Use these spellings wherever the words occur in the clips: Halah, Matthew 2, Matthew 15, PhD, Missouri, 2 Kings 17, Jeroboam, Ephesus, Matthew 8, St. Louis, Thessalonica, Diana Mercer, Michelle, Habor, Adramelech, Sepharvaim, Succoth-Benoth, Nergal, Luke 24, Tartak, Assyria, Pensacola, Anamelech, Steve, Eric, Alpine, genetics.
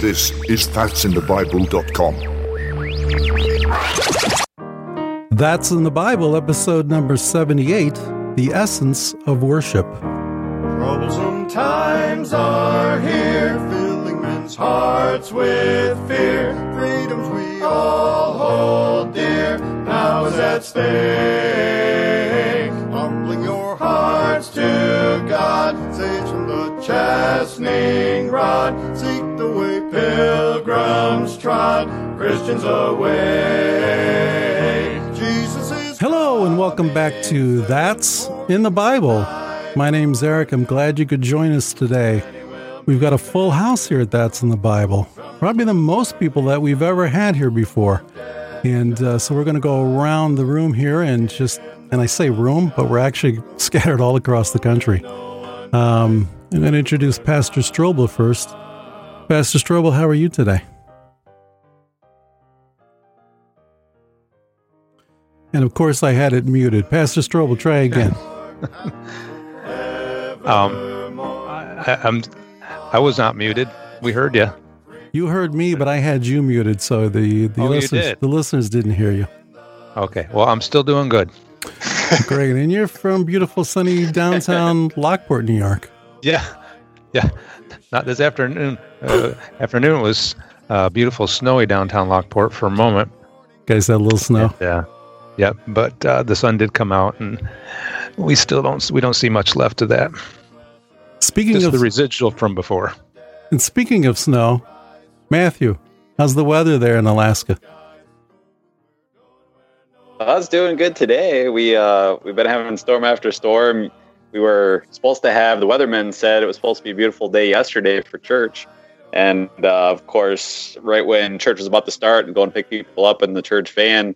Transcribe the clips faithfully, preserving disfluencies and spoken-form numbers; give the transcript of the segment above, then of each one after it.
This is that's in the bible dot com. That's in the Bible, episode number seventy-eight, The Essence of Worship. Troublesome times are here, filling men's hearts with fear. Freedoms we all hold dear, now is at stake. Humbling your hearts to God, saves from the chastening rod. Seek the way pilgrims trod, Christians away. Jesus is. Hello and welcome back to That's in the Bible. My name's Eric. I'm glad you could join us today. We've got a full house here at That's in the Bible. Probably the most people that we've ever had here before. And uh, so we're going to go around the room here and just, and I say room, but we're actually scattered all across the country. Um, I'm going to introduce Pastor Strobel first. Pastor Strobel, how are you today? And of course I had it muted. Pastor Strobel, try again. Um, I, I'm, I was not muted. We heard you. You heard me, but I had you muted, so the the, oh, listeners, the listeners didn't hear you. Okay. Well, I'm still doing good. Great. And you're from beautiful, sunny downtown Lockport, New York. Yeah. Yeah. Not this afternoon. Uh, afternoon was uh, beautiful, snowy downtown Lockport for a moment. Guys, that little snow. Yeah. Yeah. But uh, the sun did come out, and we still don't. We don't see much left of that. Speaking Just of the residual from before. And speaking of snow, Matthew, how's the weather there in Alaska? I was doing good today. We uh, we've been having storm after storm. We were supposed to have, the weatherman said it was supposed to be a beautiful day yesterday for church, and uh, of course, right when church was about to start and go and pick people up in the church van,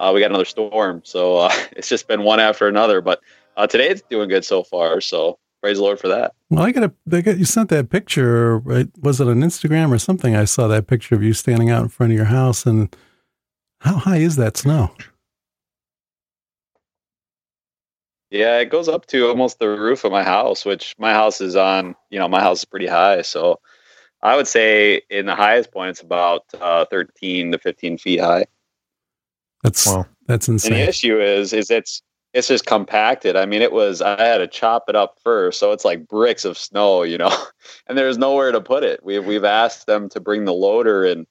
uh, we got another storm. So uh, it's just been one after another. But uh, today it's doing good so far. So. Praise the Lord for that. Well, I got a. They got you sent that picture. Right? Was it on Instagram or something? I saw that picture of you standing out in front of your house. And how high is that snow? Yeah, it goes up to almost the roof of my house, which my house is on. You know, my house is pretty high, so I would say in the highest point, it's about uh, thirteen to fifteen feet high. That's wow. That's insane. And the issue is, is it's. It's just compacted. I mean, it was, I had to chop it up first. So it's like bricks of snow, you know, and there's nowhere to put it. We've, we've asked them to bring the loader and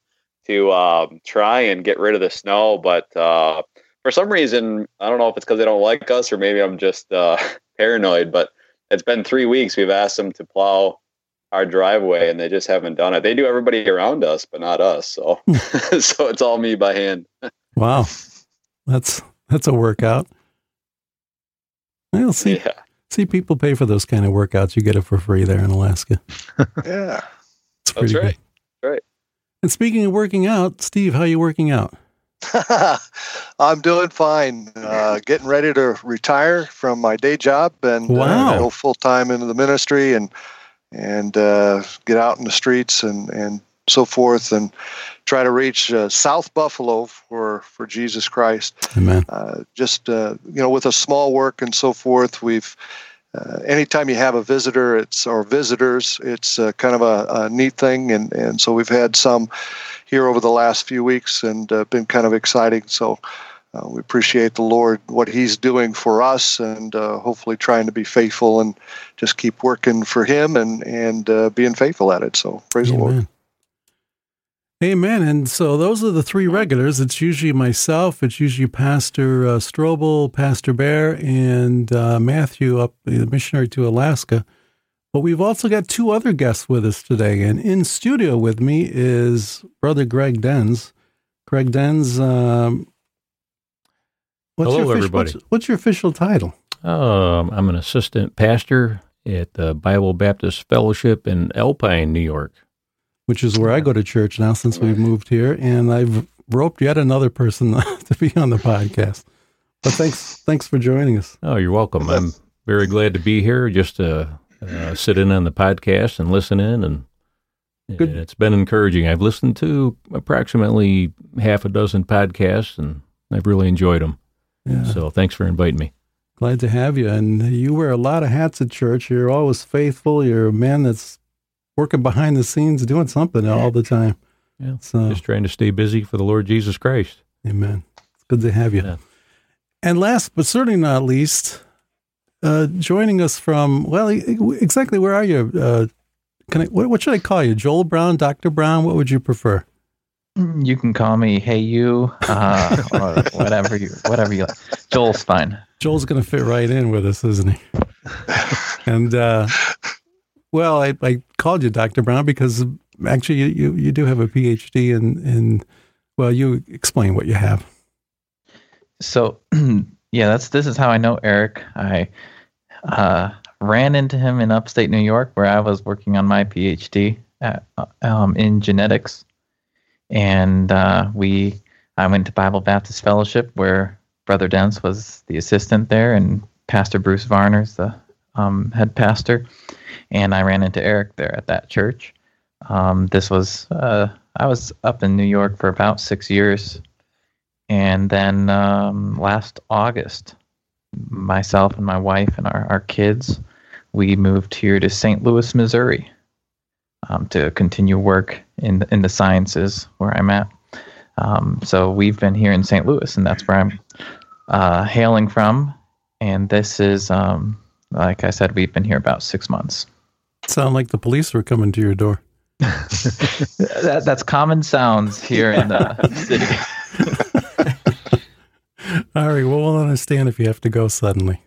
to um, try and get rid of the snow. But uh, for some reason, I don't know if it's because they don't like us or maybe I'm just uh, paranoid, but it's been three weeks. We've asked them to plow our driveway and they just haven't done it. They do everybody around us, but not us. So, so it's all me by hand. Wow. That's, that's a workout. Well, see, yeah. see, people pay for those kind of workouts. You get it for free there in Alaska. Yeah, it's pretty that's right. Good. Right. And speaking of working out, Steve, how are you working out? I'm doing fine. Uh, getting ready to retire from my day job and wow. uh, go full time into the ministry and and uh, get out in the streets and and so forth and try to reach uh, South Buffalo for, for Jesus Christ. Amen. Uh, just, uh, you know, with a small work and so forth, we've, uh, anytime you have a visitor it's or visitors, it's uh, kind of a, a neat thing. And, and so we've had some here over the last few weeks and uh, been kind of exciting. So uh, we appreciate the Lord, what he's doing for us and uh, hopefully trying to be faithful and just keep working for him and, and uh, being faithful at it. So praise Amen. The Lord. Amen. And so those are the three regulars. It's usually myself. It's usually Pastor uh, Strobel, Pastor Bear, and uh, Matthew, up the missionary to Alaska. But we've also got two other guests with us today. And in studio with me is Brother Greg Denz. Greg Denz, um, what's, Hello, your official, everybody. What's, what's your official title? Um, I'm an assistant pastor at the Bible Baptist Fellowship in Alpine, New York. Which is where I go to church now since we've moved here, and I've roped yet another person to be on the podcast. But thanks, thanks for joining us. Oh, you're welcome. I'm very glad to be here, just to uh, sit in on the podcast and listen in, and Good. It's been encouraging. I've listened to approximately half a dozen podcasts, and I've really enjoyed them. Yeah. So thanks for inviting me. Glad to have you, and you wear a lot of hats at church. You're always faithful. You're a man that's working behind the scenes, doing something all the time. Yeah, so, just trying to stay busy for the Lord Jesus Christ. Amen. It's good to have you. Yeah. And last but certainly not least, uh, joining us from, well, exactly where are you? Uh, can I, what, what should I call you? Joel Brown, Doctor Brown? What would you prefer? You can call me Hey You, uh, or whatever you, whatever you like. Joel's fine. Joel's going to fit right in with us, isn't he? And, uh, well, I, I called you Doctor Brown because actually you, you, you do have a PhD in, in, well, you explain what you have. So, yeah, that's, this is how I know Eric. I uh, ran into him in upstate New York where I was working on my PhD at, um, in genetics. And uh, we, I went to Bible Baptist Fellowship where Brother Dents was the assistant there, and Pastor Bruce Varner's the um, head pastor. And I ran into Eric there at that church. Um, this was uh, I was up in New York for about six years, and then um, last August, myself and my wife and our, our kids, we moved here to Saint Louis, Missouri. Um, to continue work in the, in the sciences where I'm at. Um, so we've been here in Saint Louis, and that's where I'm uh, hailing from. And this is, um, like I said, we've been here about six months. Sound like the police were coming to your door. that, that's common sounds here in the city. All right, well, we'll understand if you have to go suddenly.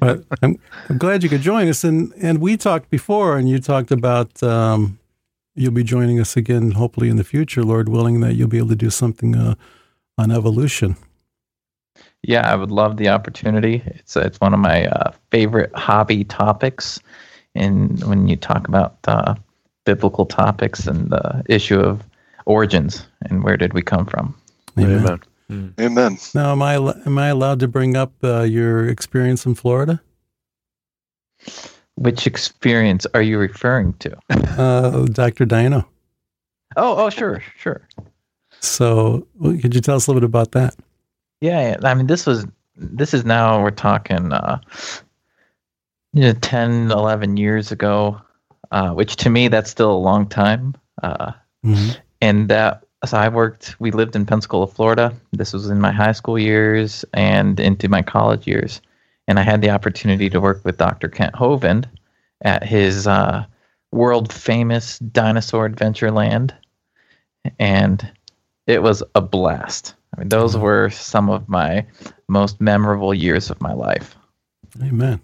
But I'm, I'm glad you could join us. And, and we talked before, and you talked about um, you'll be joining us again, hopefully in the future, Lord willing, that you'll be able to do something uh, on evolution. Yeah, I would love the opportunity. It's it's one of my uh, favorite hobby topics. And when you talk about uh, biblical topics and the issue of origins and where did we come from. Amen. Amen. Amen. Now, am I am I allowed to bring up uh, your experience in Florida? Which experience are you referring to? uh, Doctor Dino. Oh, oh, sure, sure. So, could you tell us a little bit about that? Yeah, I mean, this was this is now we're talking, uh, you know, ten, eleven years ago, uh, which to me that's still a long time, uh, mm-hmm. and that. So I worked, we lived in Pensacola, Florida. This was in my high school years and into my college years. And I had the opportunity to work with Doctor Kent Hovind at his uh, world-famous dinosaur adventure land. And it was a blast. I mean, those were some of my most memorable years of my life. Amen.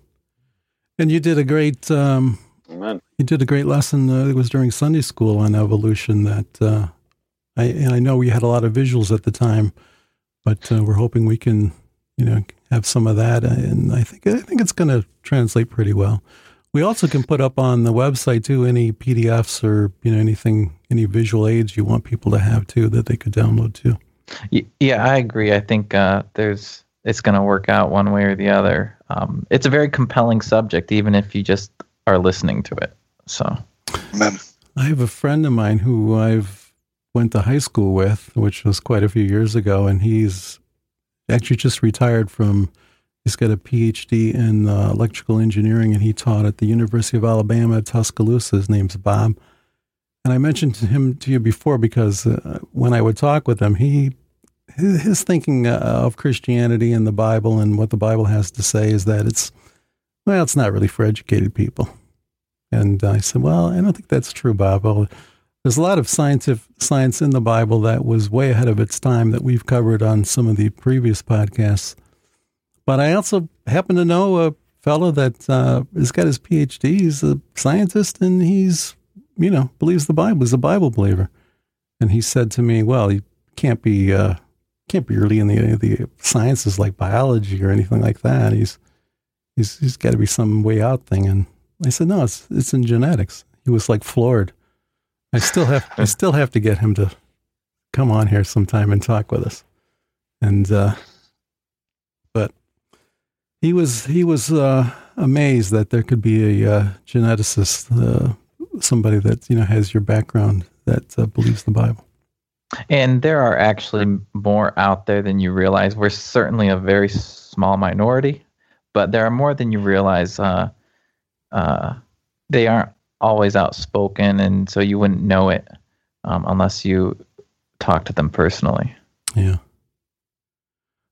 And you did a great, um, Amen. You did a great lesson. Uh, it was during Sunday school on evolution that... Uh, I, and I know we had a lot of visuals at the time, but uh, we're hoping we can, you know, have some of that. And I think I think it's going to translate pretty well. We also can put up on the website too any P D Fs or you know anything, any visual aids you want people to have too that they could download too. Yeah, I agree. I think uh, there's it's going to work out one way or the other. Um, it's a very compelling subject, even if you just are listening to it. So, I have a friend of mine who I've. went to high school with, which was quite a few years ago, and he's actually just retired from, he's got a PhD in uh, electrical engineering, and he taught at the University of Alabama, Tuscaloosa. His name's Bob. And I mentioned to him to you before because uh, when I would talk with him, he his, his thinking uh, of Christianity and the Bible and what the Bible has to say is that it's, well, it's not really for educated people. And I said, well, I don't think that's true, Bob. I'll, There's a lot of scientific science in the Bible that was way ahead of its time that we've covered on some of the previous podcasts. But I also happen to know a fellow that uh, has got his PhD. He's a scientist, and he's, you know, believes the Bible. He's a Bible believer. And he said to me, well, you can't be uh, can't be really in the the sciences like biology or anything like that. He's he's he's got to be some way out thing. And I said, no, it's it's in genetics. He was like floored. I still have I still have to get him to come on here sometime and talk with us, and uh, but he was he was uh, amazed that there could be a uh, geneticist, uh, somebody that you know has your background that uh, believes the Bible. And there are actually more out there than you realize. We're certainly a very small minority, but there are more than you realize. Uh, uh, they aren't always outspoken, and so you wouldn't know it um, unless you talk to them personally. Yeah.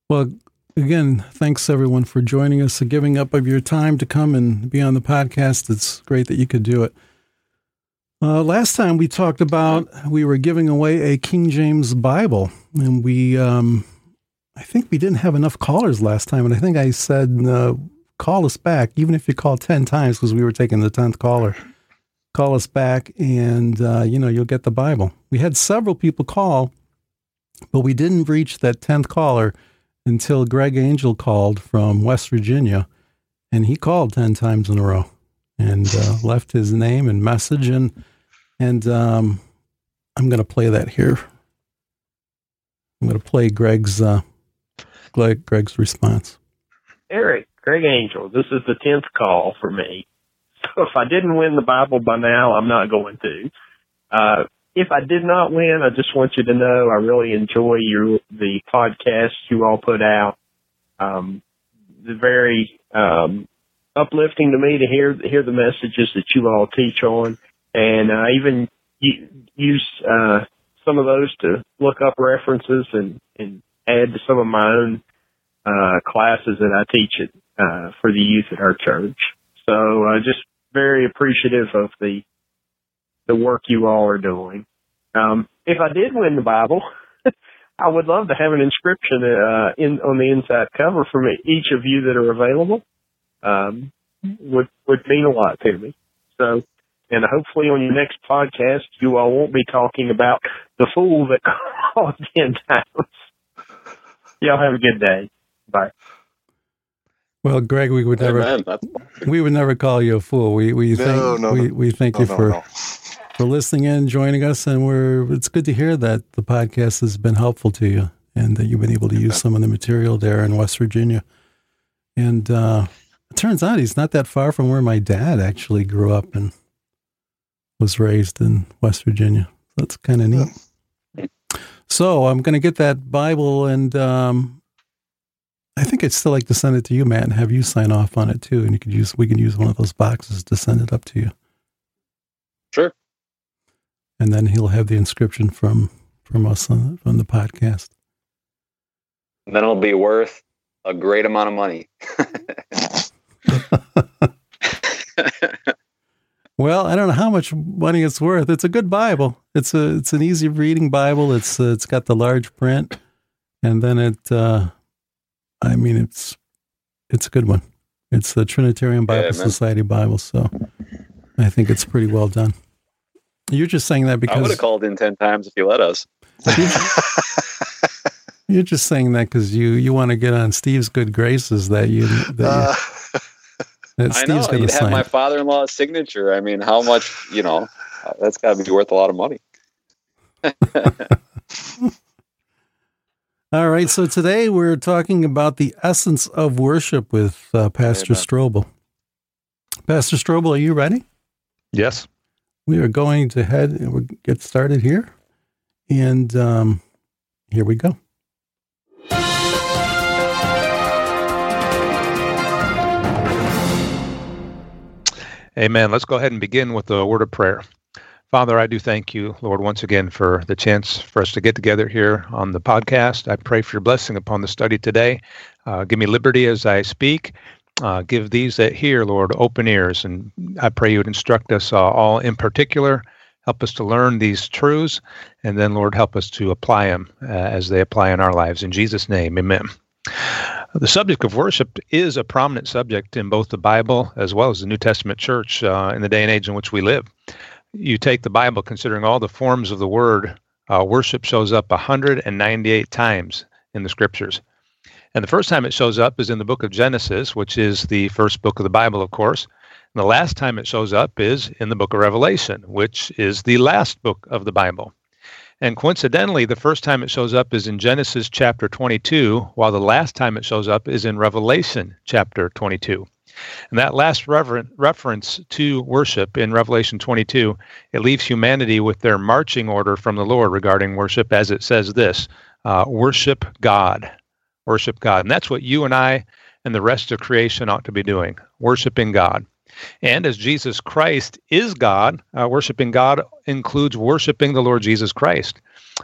Well, again, thanks everyone for joining us and giving up of your time to come and be on the podcast. It's great that you could do it. Uh, last time we talked about, we were giving away a King James Bible, and we, um, I think we didn't have enough callers last time, and I think I said, uh, call us back, even if you call ten times, because we were taking the tenth caller. Call us back, and, uh, you know, you'll get the Bible. We had several people call, but we didn't reach that tenth caller until Greg Angel called from West Virginia, and he called ten times in a row. And uh, left his name and message, and and um, I'm going to play that here. I'm going to play Greg's uh, Greg, Greg's response. Eric, Greg Angel, this is the tenth call for me. So if I didn't win the Bible by now, I'm not going to. Uh, if I did not win, I just want you to know I really enjoy your the podcast you all put out. Um, the very um, uplifting to me to hear hear the messages that you all teach on, and I uh, even use uh, some of those to look up references and, and add to some of my own uh, classes that I teach at, uh, for the youth at our church. So uh, just very appreciative of the the work you all are doing. Um, if I did win the Bible, I would love to have an inscription uh, in on the inside cover from each of you that are available. Um, would would mean a lot to me. So, and hopefully on your next podcast, you all won't be talking about the fool that called ten times. Y'all have a good day. Bye. Well, Greg, we would never hey, man, we would never call you a fool. We we no, thank no, we, we thank no, you no, for no. for listening in, joining us, and we're it's good to hear that the podcast has been helpful to you and that you've been able to use some of the material there in West Virginia. And uh, it turns out he's not that far from where my dad actually grew up and was raised in West Virginia. That's kind of neat. So I'm going to get that Bible, and um, I think I'd still like to send it to you, Matt, and have you sign off on it too. And you could use we can use one of those boxes to send it up to you. Sure. And then he'll have the inscription from from us on, on the podcast. And then it'll be worth a great amount of money. Well, I don't know how much money it's worth. It's a good Bible. It's a it's an easy reading Bible. It's uh, it's got the large print, and then it. Uh, I mean, it's it's a good one. It's the Trinitarian Bible yeah, Society Bible, so I think it's pretty well done. You're just saying that because I would have called in ten times if you let us. You're just saying that because you, you want to get on Steve's good graces that you that, you, uh, that Steve's going to sign. I know, you'd have my father-in-law's signature. I mean, how much, you know, that's got to be worth a lot of money. All right, so today we're talking about the essence of worship with uh, Pastor Amen. Strobel. Pastor Strobel, are you ready? Yes. We are going to head and we'll get started here. And um, here we go. Amen. Let's go ahead and begin with a word of prayer. Father, I do thank you, Lord, once again for the chance for us to get together here on the podcast. I pray for your blessing upon the study today. Uh, give me liberty as I speak. Uh, give these that hear, Lord, open ears. And I pray you would instruct us uh, all in particular. Help us to learn these truths. And then, Lord, help us to apply them uh, as they apply in our lives. In Jesus' name, amen. The subject of worship is a prominent subject in both the Bible as well as the New Testament church uh, in the day and age in which we live. You take the Bible, considering all the forms of the word, uh, worship shows up one hundred ninety-eight times in the scriptures. And the first time it shows up is in the book of Genesis, which is the first book of the Bible, of course. And the last time it shows up is in the book of Revelation, which is the last book of the Bible. And coincidentally, the first time it shows up is in Genesis chapter twenty-two, while the last time it shows up is in Revelation chapter twenty-two. And that last rever- reference to worship in Revelation twenty-two, it leaves humanity with their marching order from the Lord regarding worship, as it says this, uh, worship God, worship God. And that's what you and I and the rest of creation ought to be doing, worshiping God. And as Jesus Christ is God, uh, worshiping God includes worshiping the Lord Jesus Christ.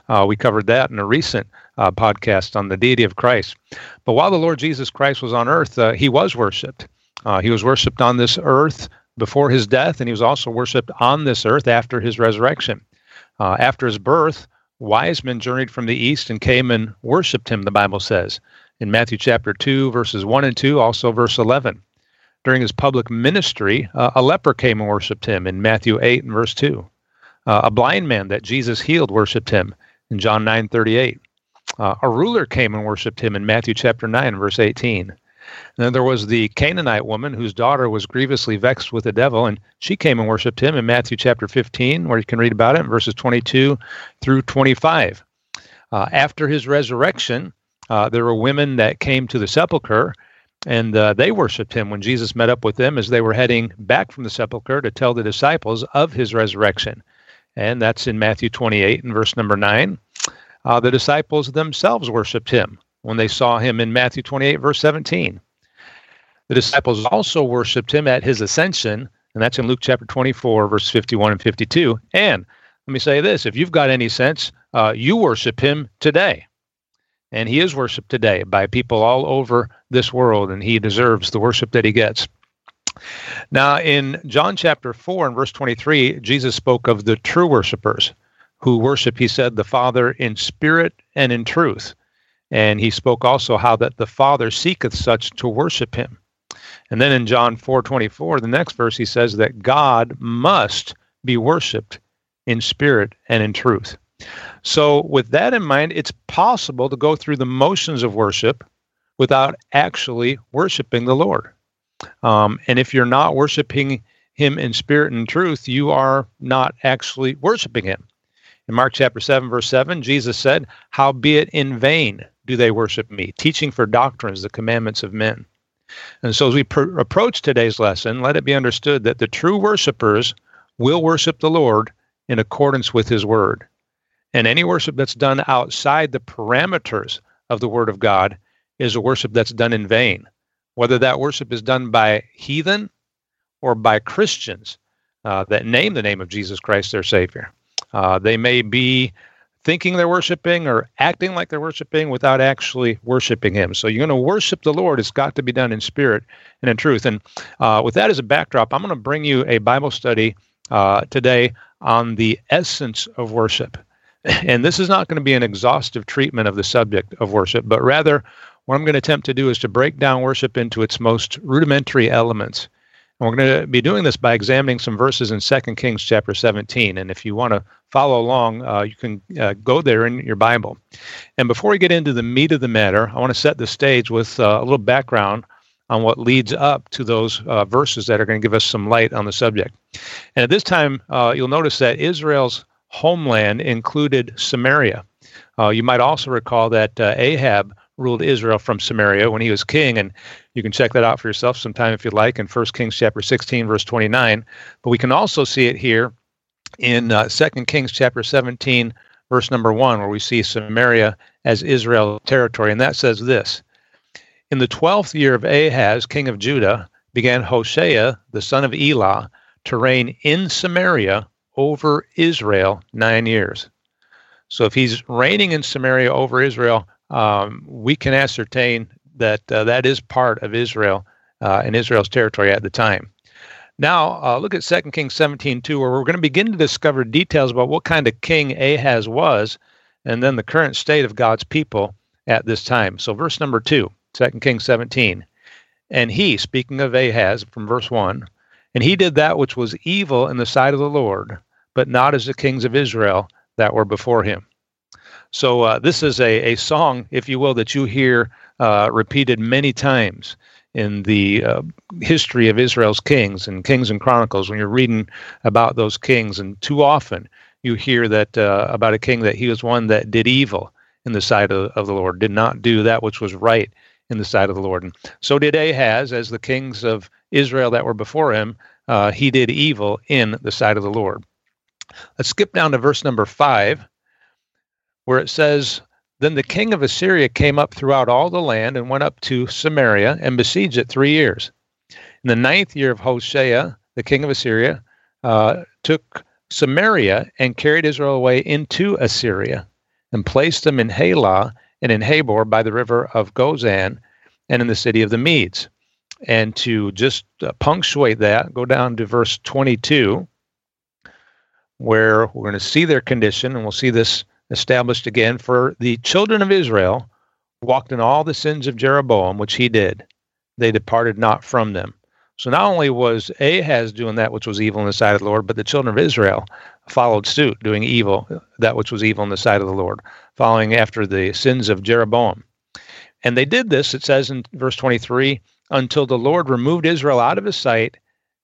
Uh, we covered that in a recent uh, podcast on the deity of Christ. But while the Lord Jesus Christ was on earth, uh, he was worshiped. Uh, he was worshiped on this earth before his death, and he was also worshiped on this earth after his resurrection. Uh, after his birth, wise men journeyed from the east and came and worshiped him, the Bible says, in Matthew chapter two, verses one and two, also verse eleven. During his public ministry, uh, a leper came and worshiped him in Matthew eight and verse two. Uh, a blind man that Jesus healed worshiped him in John nine thirty-eight. Uh, a ruler came and worshiped him in Matthew chapter nine, verse eighteen. And then there was the Canaanite woman whose daughter was grievously vexed with the devil, and she came and worshiped him in Matthew chapter fifteen, where you can read about it, in verses twenty-two through twenty-five. Uh, after his resurrection, uh, there were women that came to the sepulcher, and uh, they worshiped him when Jesus met up with them as they were heading back from the sepulcher to tell the disciples of his resurrection. And that's in Matthew twenty-eight and verse number nine. Uh, the disciples themselves worshiped him when they saw him in Matthew twenty-eight, verse seventeen. The disciples also worshiped him at his ascension, and that's in Luke chapter twenty-four, verse fifty-one and fifty-two. And let me say this, if you've got any sense, uh, you worship him today. And he is worshiped today by people all over this world, and he deserves the worship that he gets. Now, in John chapter four and verse twenty-three, Jesus spoke of the true worshipers who worship, he said, the Father in spirit and in truth. And he spoke also how that the Father seeketh such to worship him. And then in John four twenty-four, the next verse, he says that God must be worshiped in spirit and in truth. So with that in mind, it's possible to go through the motions of worship without actually worshiping the Lord. Um, and if you're not worshiping him in spirit and truth, you are not actually worshiping him. In Mark chapter seven, verse seven, Jesus said, "Howbeit in vain do they worship me, teaching for doctrines the commandments of men." And so as we pr- approach today's lesson, let it be understood that the true worshipers will worship the Lord in accordance with his word. And any worship that's done outside the parameters of the Word of God is a worship that's done in vain. Whether that worship is done by heathen or by Christians uh, that name the name of Jesus Christ their Savior. Uh, they may be thinking they're worshiping or acting like they're worshiping without actually worshiping him. So you're going to worship the Lord. It's got to be done in spirit and in truth. And uh, with that as a backdrop, I'm going to bring you a Bible study uh, today on the essence of worship. And this is not going to be an exhaustive treatment of the subject of worship, but rather what I'm going to attempt to do is to break down worship into its most rudimentary elements. And we're going to be doing this by examining some verses in Second Kings chapter seventeen. And if you want to follow along, uh, you can uh, go there in your Bible. And before we get into the meat of the matter, I want to set the stage with uh, a little background on what leads up to those uh, verses that are going to give us some light on the subject. And at this time, uh, you'll notice that Israel's homeland included Samaria. Uh, you might also recall that uh, Ahab ruled Israel from Samaria when he was king, and you can check that out for yourself sometime if you like in First Kings chapter sixteen, verse twenty-nine. But we can also see it here in uh, Second Kings chapter seventeen, verse number one, where we see Samaria as Israel's territory, and that says this: "In the twelfth year of Ahaz, king of Judah, began Hoshea, the son of Elah, to reign in Samaria over Israel nine years." So if he's reigning in Samaria over Israel, um, we can ascertain that uh, that is part of Israel uh, and Israel's territory at the time. Now, uh, look at Second Kings seventeen two, where we're going to begin to discover details about what kind of king Ahaz was and then the current state of God's people at this time. So verse number two, Second Kings seventeen, "And he," speaking of Ahaz from verse one, "and he did that which was evil in the sight of the Lord, but not as the kings of Israel that were before him." So uh, this is a, a song, if you will, that you hear uh, repeated many times in the uh, history of Israel's kings and Kings and Chronicles when you're reading about those kings. And too often you hear that uh, about a king that he was one that did evil in the sight of, of the Lord, did not do that which was right in the sight of the Lord. And so did Ahaz, as the kings of Israel that were before him, uh, he did evil in the sight of the Lord. Let's skip down to verse number five, where it says, "Then the king of Assyria came up throughout all the land and went up to Samaria and besieged it three years. In the ninth year of Hoshea, the king of Assyria, uh, took Samaria and carried Israel away into Assyria and placed them in Halah and in Habor by the river of Gozan and in the city of the Medes. And to just uh, punctuate that, go down to verse twenty-two, where we're going to see their condition, and we'll see this established again. For the children of Israel walked in all the sins of Jeroboam, which he did. They departed not from them. So not only was Ahaz doing that which was evil in the sight of the Lord, but the children of Israel followed suit, doing evil, that which was evil in the sight of the Lord, following after the sins of Jeroboam. And they did this, it says in verse twenty-three, until the Lord removed Israel out of his sight,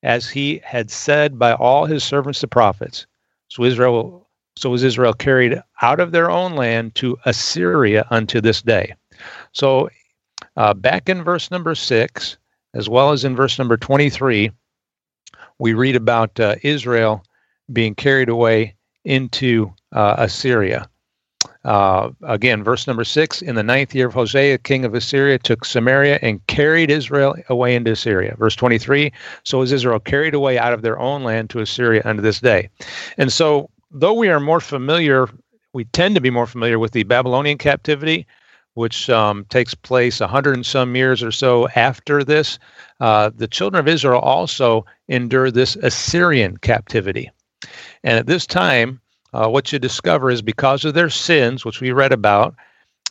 as he had said by all his servants the prophets. So Israel, so was Israel carried out of their own land to Assyria unto this day. So uh, back in verse number six, as well as in verse number twenty-three, we read about uh, Israel being carried away into uh, Assyria. Uh, again, verse number six, in the ninth year of Hoshea, king of Assyria, took Samaria and carried Israel away into Assyria. Verse twenty-three, so is Israel carried away out of their own land to Assyria unto this day. And so, though we are more familiar, we tend to be more familiar with the Babylonian captivity, which um, takes place a hundred and some years or so after this, uh, the children of Israel also endure this Assyrian captivity. And at this time, uh, what you discover is because of their sins, which we read about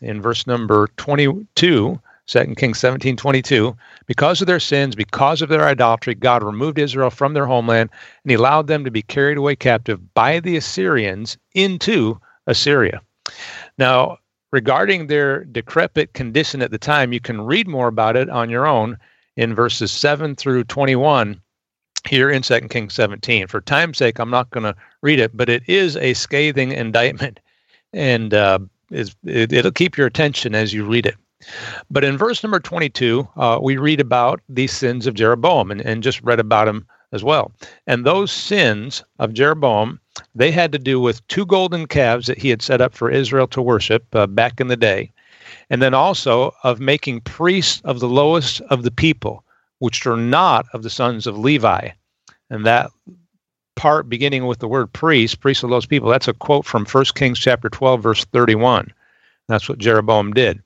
in verse number twenty-two, Second Kings seventeen twenty-two, because of their sins, because of their idolatry, God removed Israel from their homeland, and he allowed them to be carried away captive by the Assyrians into Assyria. Now, regarding their decrepit condition at the time, you can read more about it on your own in verses seven through twenty-one here in Second Kings seventeen. For time's sake, I'm not going to read it, but it is a scathing indictment, and uh, it, it'll keep your attention as you read it. But in verse number twenty-two, uh, we read about the sins of Jeroboam, and, and just read about him as well. And those sins of Jeroboam, they had to do with two golden calves that he had set up for Israel to worship uh, back in the day, and then also of making priests of the lowest of the people, which are not of the sons of Levi. And that part beginning with the word priest, priests of the lowest people, that's a quote from First Kings chapter twelve, verse thirty-one. That's what Jeroboam did.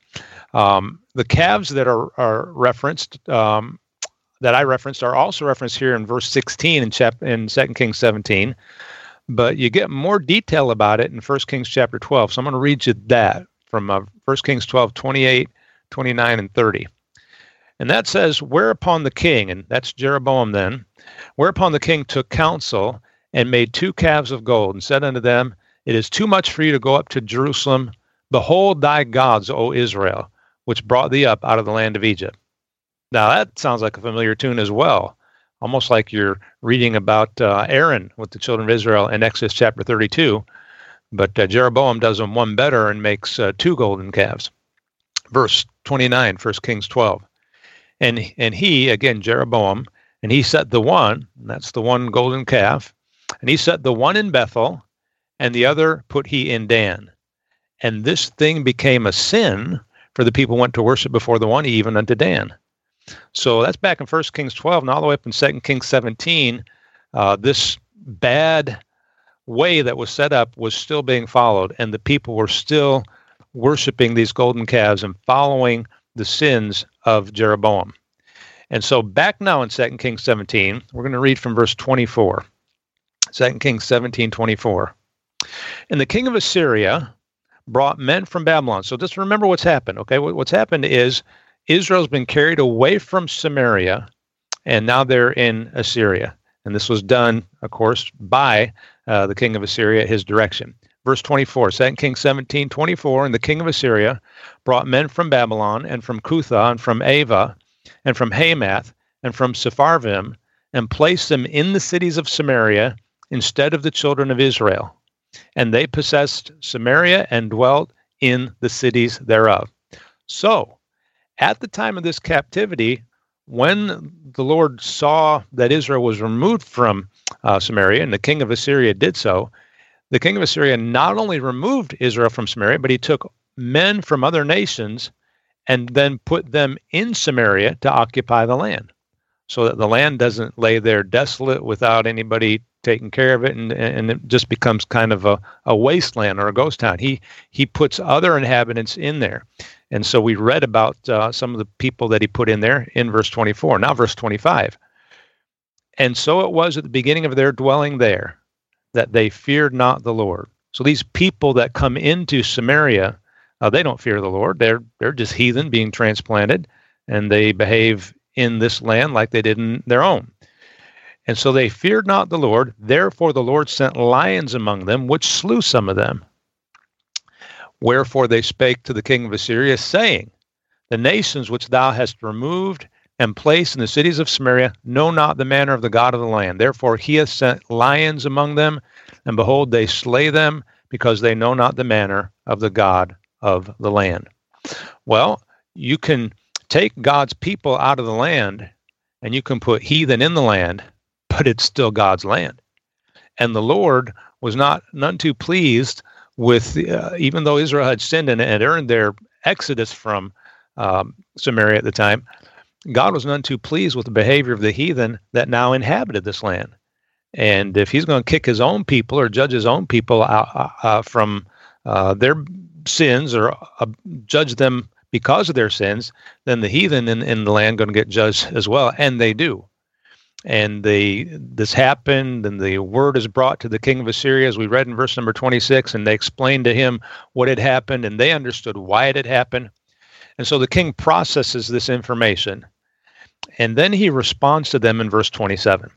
Um, the calves that are, are referenced, um, that I referenced, are also referenced here in verse sixteen in, chap- in Second Kings seventeen. But you get more detail about it in First Kings chapter twelve. So I'm going to read you that from uh, First Kings twelve, twenty-eight, twenty-nine, and thirty. And that says, whereupon the king, and that's Jeroboam then, whereupon the king took counsel and made two calves of gold and said unto them, it is too much for you to go up to Jerusalem. Behold thy gods, O Israel, which brought thee up out of the land of Egypt. Now that sounds like a familiar tune as well. Almost like you're reading about uh, Aaron with the children of Israel in Exodus chapter thirty-two. But uh, Jeroboam does them one better and makes uh, two golden calves. Verse twenty-nine, First Kings twelve. And, and he, again, Jeroboam, and he set the one, and that's the one golden calf, and he set the one in Bethel, and the other put he in Dan. And this thing became a sin, for the people went to worship before the one, even unto Dan. So that's back in First Kings twelve, and all the way up in Second Kings seventeen, uh, this bad way that was set up was still being followed, and the people were still worshiping these golden calves and following the sins of Jeroboam. And so back now in Second Kings seventeen, we're going to read from verse twenty-four, Second Kings seventeen, twenty-four. And the king of Assyria brought men from Babylon. So just remember what's happened, okay? What's happened is Israel's been carried away from Samaria, and now they're in Assyria. And this was done, of course, by uh, the king of Assyria, his direction. Verse twenty-four, Second Kings seventeen, twenty-four, and the king of Assyria brought men from Babylon, and from Cutha, and from Ava, and from Hamath, and from Sepharvaim, and placed them in the cities of Samaria instead of the children of Israel. And they possessed Samaria and dwelt in the cities thereof. So, at the time of this captivity, when the Lord saw that Israel was removed from uh, Samaria, and the king of Assyria did so, the king of Assyria not only removed Israel from Samaria, but he took men from other nations and then put them in Samaria to occupy the land. so that the land doesn't lay there desolate without anybody taking care of it, and, and it just becomes kind of a, a wasteland or a ghost town. He he puts other inhabitants in there. And so we read about uh, some of the people that he put in there in verse twenty-four. Now verse twenty-five. And so it was at the beginning of their dwelling there that they feared not the Lord. So these people that come into Samaria, uh, they don't fear the Lord. They're they're just heathen being transplanted, and they behave in this land like they did in their own. And so they feared not the Lord. Therefore the Lord sent lions among them, which slew some of them. Wherefore they spake to the king of Assyria, saying, the nations which thou hast removed and placed in the cities of Samaria know not the manner of the God of the land. Therefore he hath sent lions among them, and behold, they slay them, because they know not the manner of the God of the land. Well, you can take God's people out of the land, and you can put heathen in the land, but it's still God's land. And the Lord was not none too pleased with, uh, even though Israel had sinned and had earned their exodus from um, Samaria at the time, God was none too pleased with the behavior of the heathen that now inhabited this land. And if he's going to kick his own people or judge his own people out, uh, uh, from uh, their sins or uh, judge them because of their sins, then the heathen in, in the land going to get judged as well. And they do. And they, this happened, and the word is brought to the king of Assyria, as we read in verse number twenty-six, and they explained to him what had happened, and they understood why it had happened. And so the king processes this information, and then he responds to them in verse twenty-seven.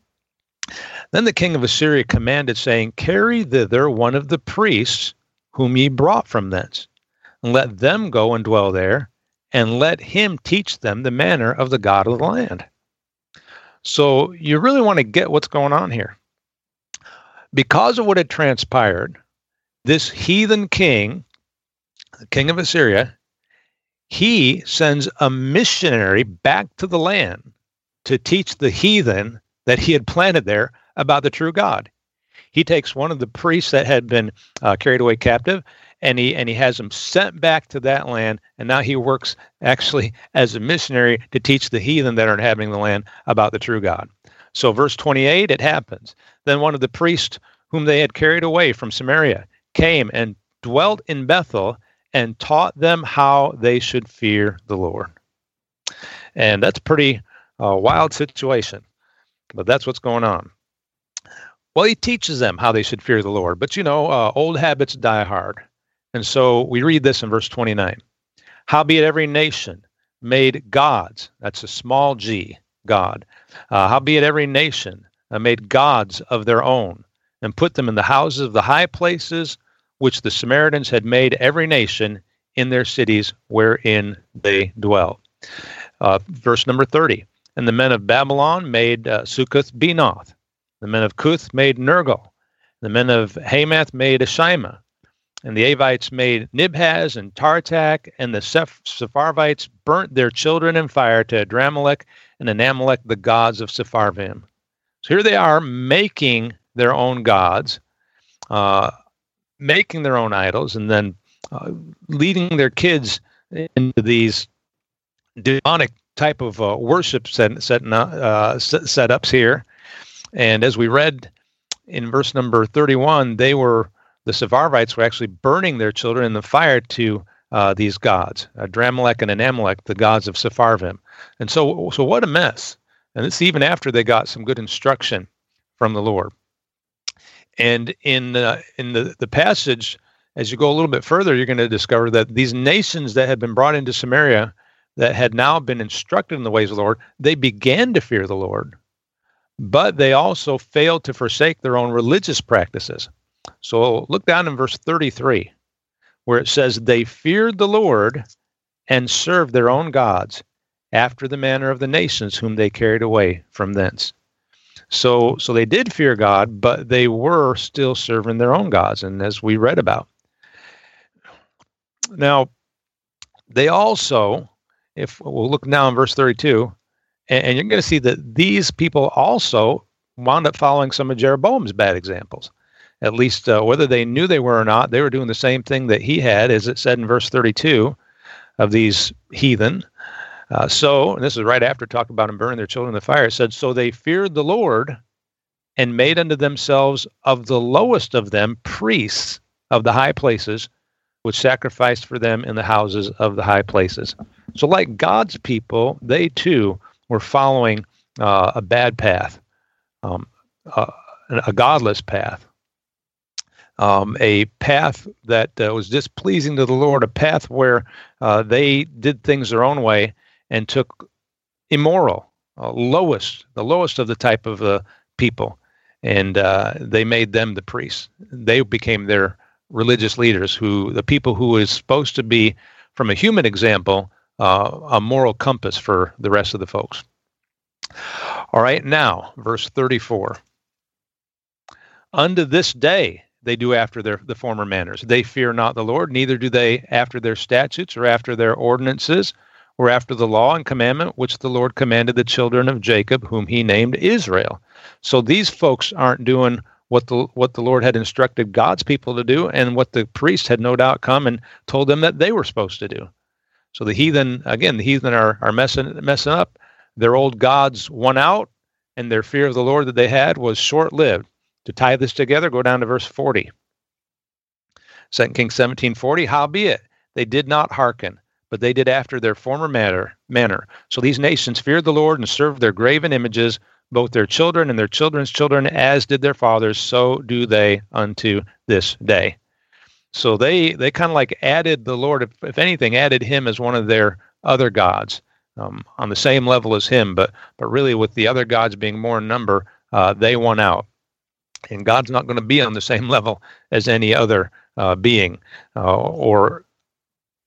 Then the king of Assyria commanded, saying, carry thither one of the priests whom ye brought from thence, and let them go and dwell there, and let him teach them the manner of the God of the land. So you really want to get what's going on here. Because of what had transpired, this heathen king, the king of Assyria, he sends a missionary back to the land to teach the heathen that he had planted there about the true God. He takes one of the priests that had been uh, carried away captive, and he and he has him sent back to that land, and now he works actually as a missionary to teach the heathen that are inhabiting the land about the true God. So verse twenty-eight, it happens. Then one of the priests whom they had carried away from Samaria came and dwelt in Bethel and taught them how they should fear the Lord. And that's a pretty uh, wild situation. But that's what's going on. Well, he teaches them how they should fear the Lord. But, you know, uh, old habits die hard. And so we read this in verse twenty-nine. Howbeit every nation made gods, that's a small g, God. Uh, Howbeit every nation made gods of their own, and put them in the houses of the high places, which the Samaritans had made every nation in their cities wherein they dwell. Uh, verse number thirty. And the men of Babylon made uh, Succoth-Benoth. The men of Cuth made Nergal. The men of Hamath made Ashima. And the Avites made Nibhaz and Tartak. And the Seph- Sepharvites burnt their children in fire to Adramelech and Anamelech, the gods of Sepharvaim. So here they are making their own gods, uh, making their own idols, and then uh, leading their kids into these demonic type of uh, worship set, set, uh, setups here. And as we read in verse number thirty-one, they were, the Sepharvites were actually burning their children in the fire to uh, these gods, Adramelech and Anamelech, the gods of Sepharvaim. And so, so what a mess. And it's even after they got some good instruction from the Lord. And in uh, in the, the passage, as you go a little bit further, you're going to discover that these nations that had been brought into Samaria that had now been instructed in the ways of the Lord, they began to fear the Lord, but they also failed to forsake their own religious practices. So look down in verse thirty-three, where it says, they feared the Lord and served their own gods after the manner of the nations whom they carried away from thence. So so they did fear God, but they were still serving their own gods, and as we read about. Now, they also... If we'll look now in verse thirty-two, and you're going to see that these people also wound up following some of Jeroboam's bad examples. At least uh, whether they knew they were or not, they were doing the same thing that he had, as it said in verse thirty-two, of these heathen. Uh, so, and this is right after talking about them burning their children in the fire, it said, so they feared the Lord and made unto themselves of the lowest of them priests of the high places, which sacrificed for them in the houses of the high places. So like God's people, they too were following uh, a bad path, um, uh, a godless path, um, a path that uh, was displeasing to the Lord, a path where uh, they did things their own way and took immoral, uh, lowest, the lowest of the type of uh, people, and uh, they made them the priests. They became their religious leaders, who the people who is supposed to be, from a human example, uh, a moral compass for the rest of the folks. All right, now, verse thirty-four. Unto this day they do after their the former manners. They fear not the Lord, neither do they after their statutes or after their ordinances or after the law and commandment which the Lord commanded the children of Jacob, whom he named Israel. So these folks aren't doing what the what the Lord had instructed God's people to do, and what the priest had no doubt come and told them that they were supposed to do. So the heathen, again, the heathen are, are messing messing up. Their old gods won out, and their fear of the Lord that they had was short-lived. To tie this together, go down to verse forty. Second Kings seventeen forty, howbeit, they did not hearken, but they did after their former manner, manner. So these nations feared the Lord and served their graven images, both their children and their children's children, as did their fathers, so do they unto this day. So they they kind of like added the Lord, if, if anything, added him as one of their other gods, um, on the same level as him, but but really with the other gods being more in number, uh, they won out. And God's not going to be on the same level as any other uh, being, uh, or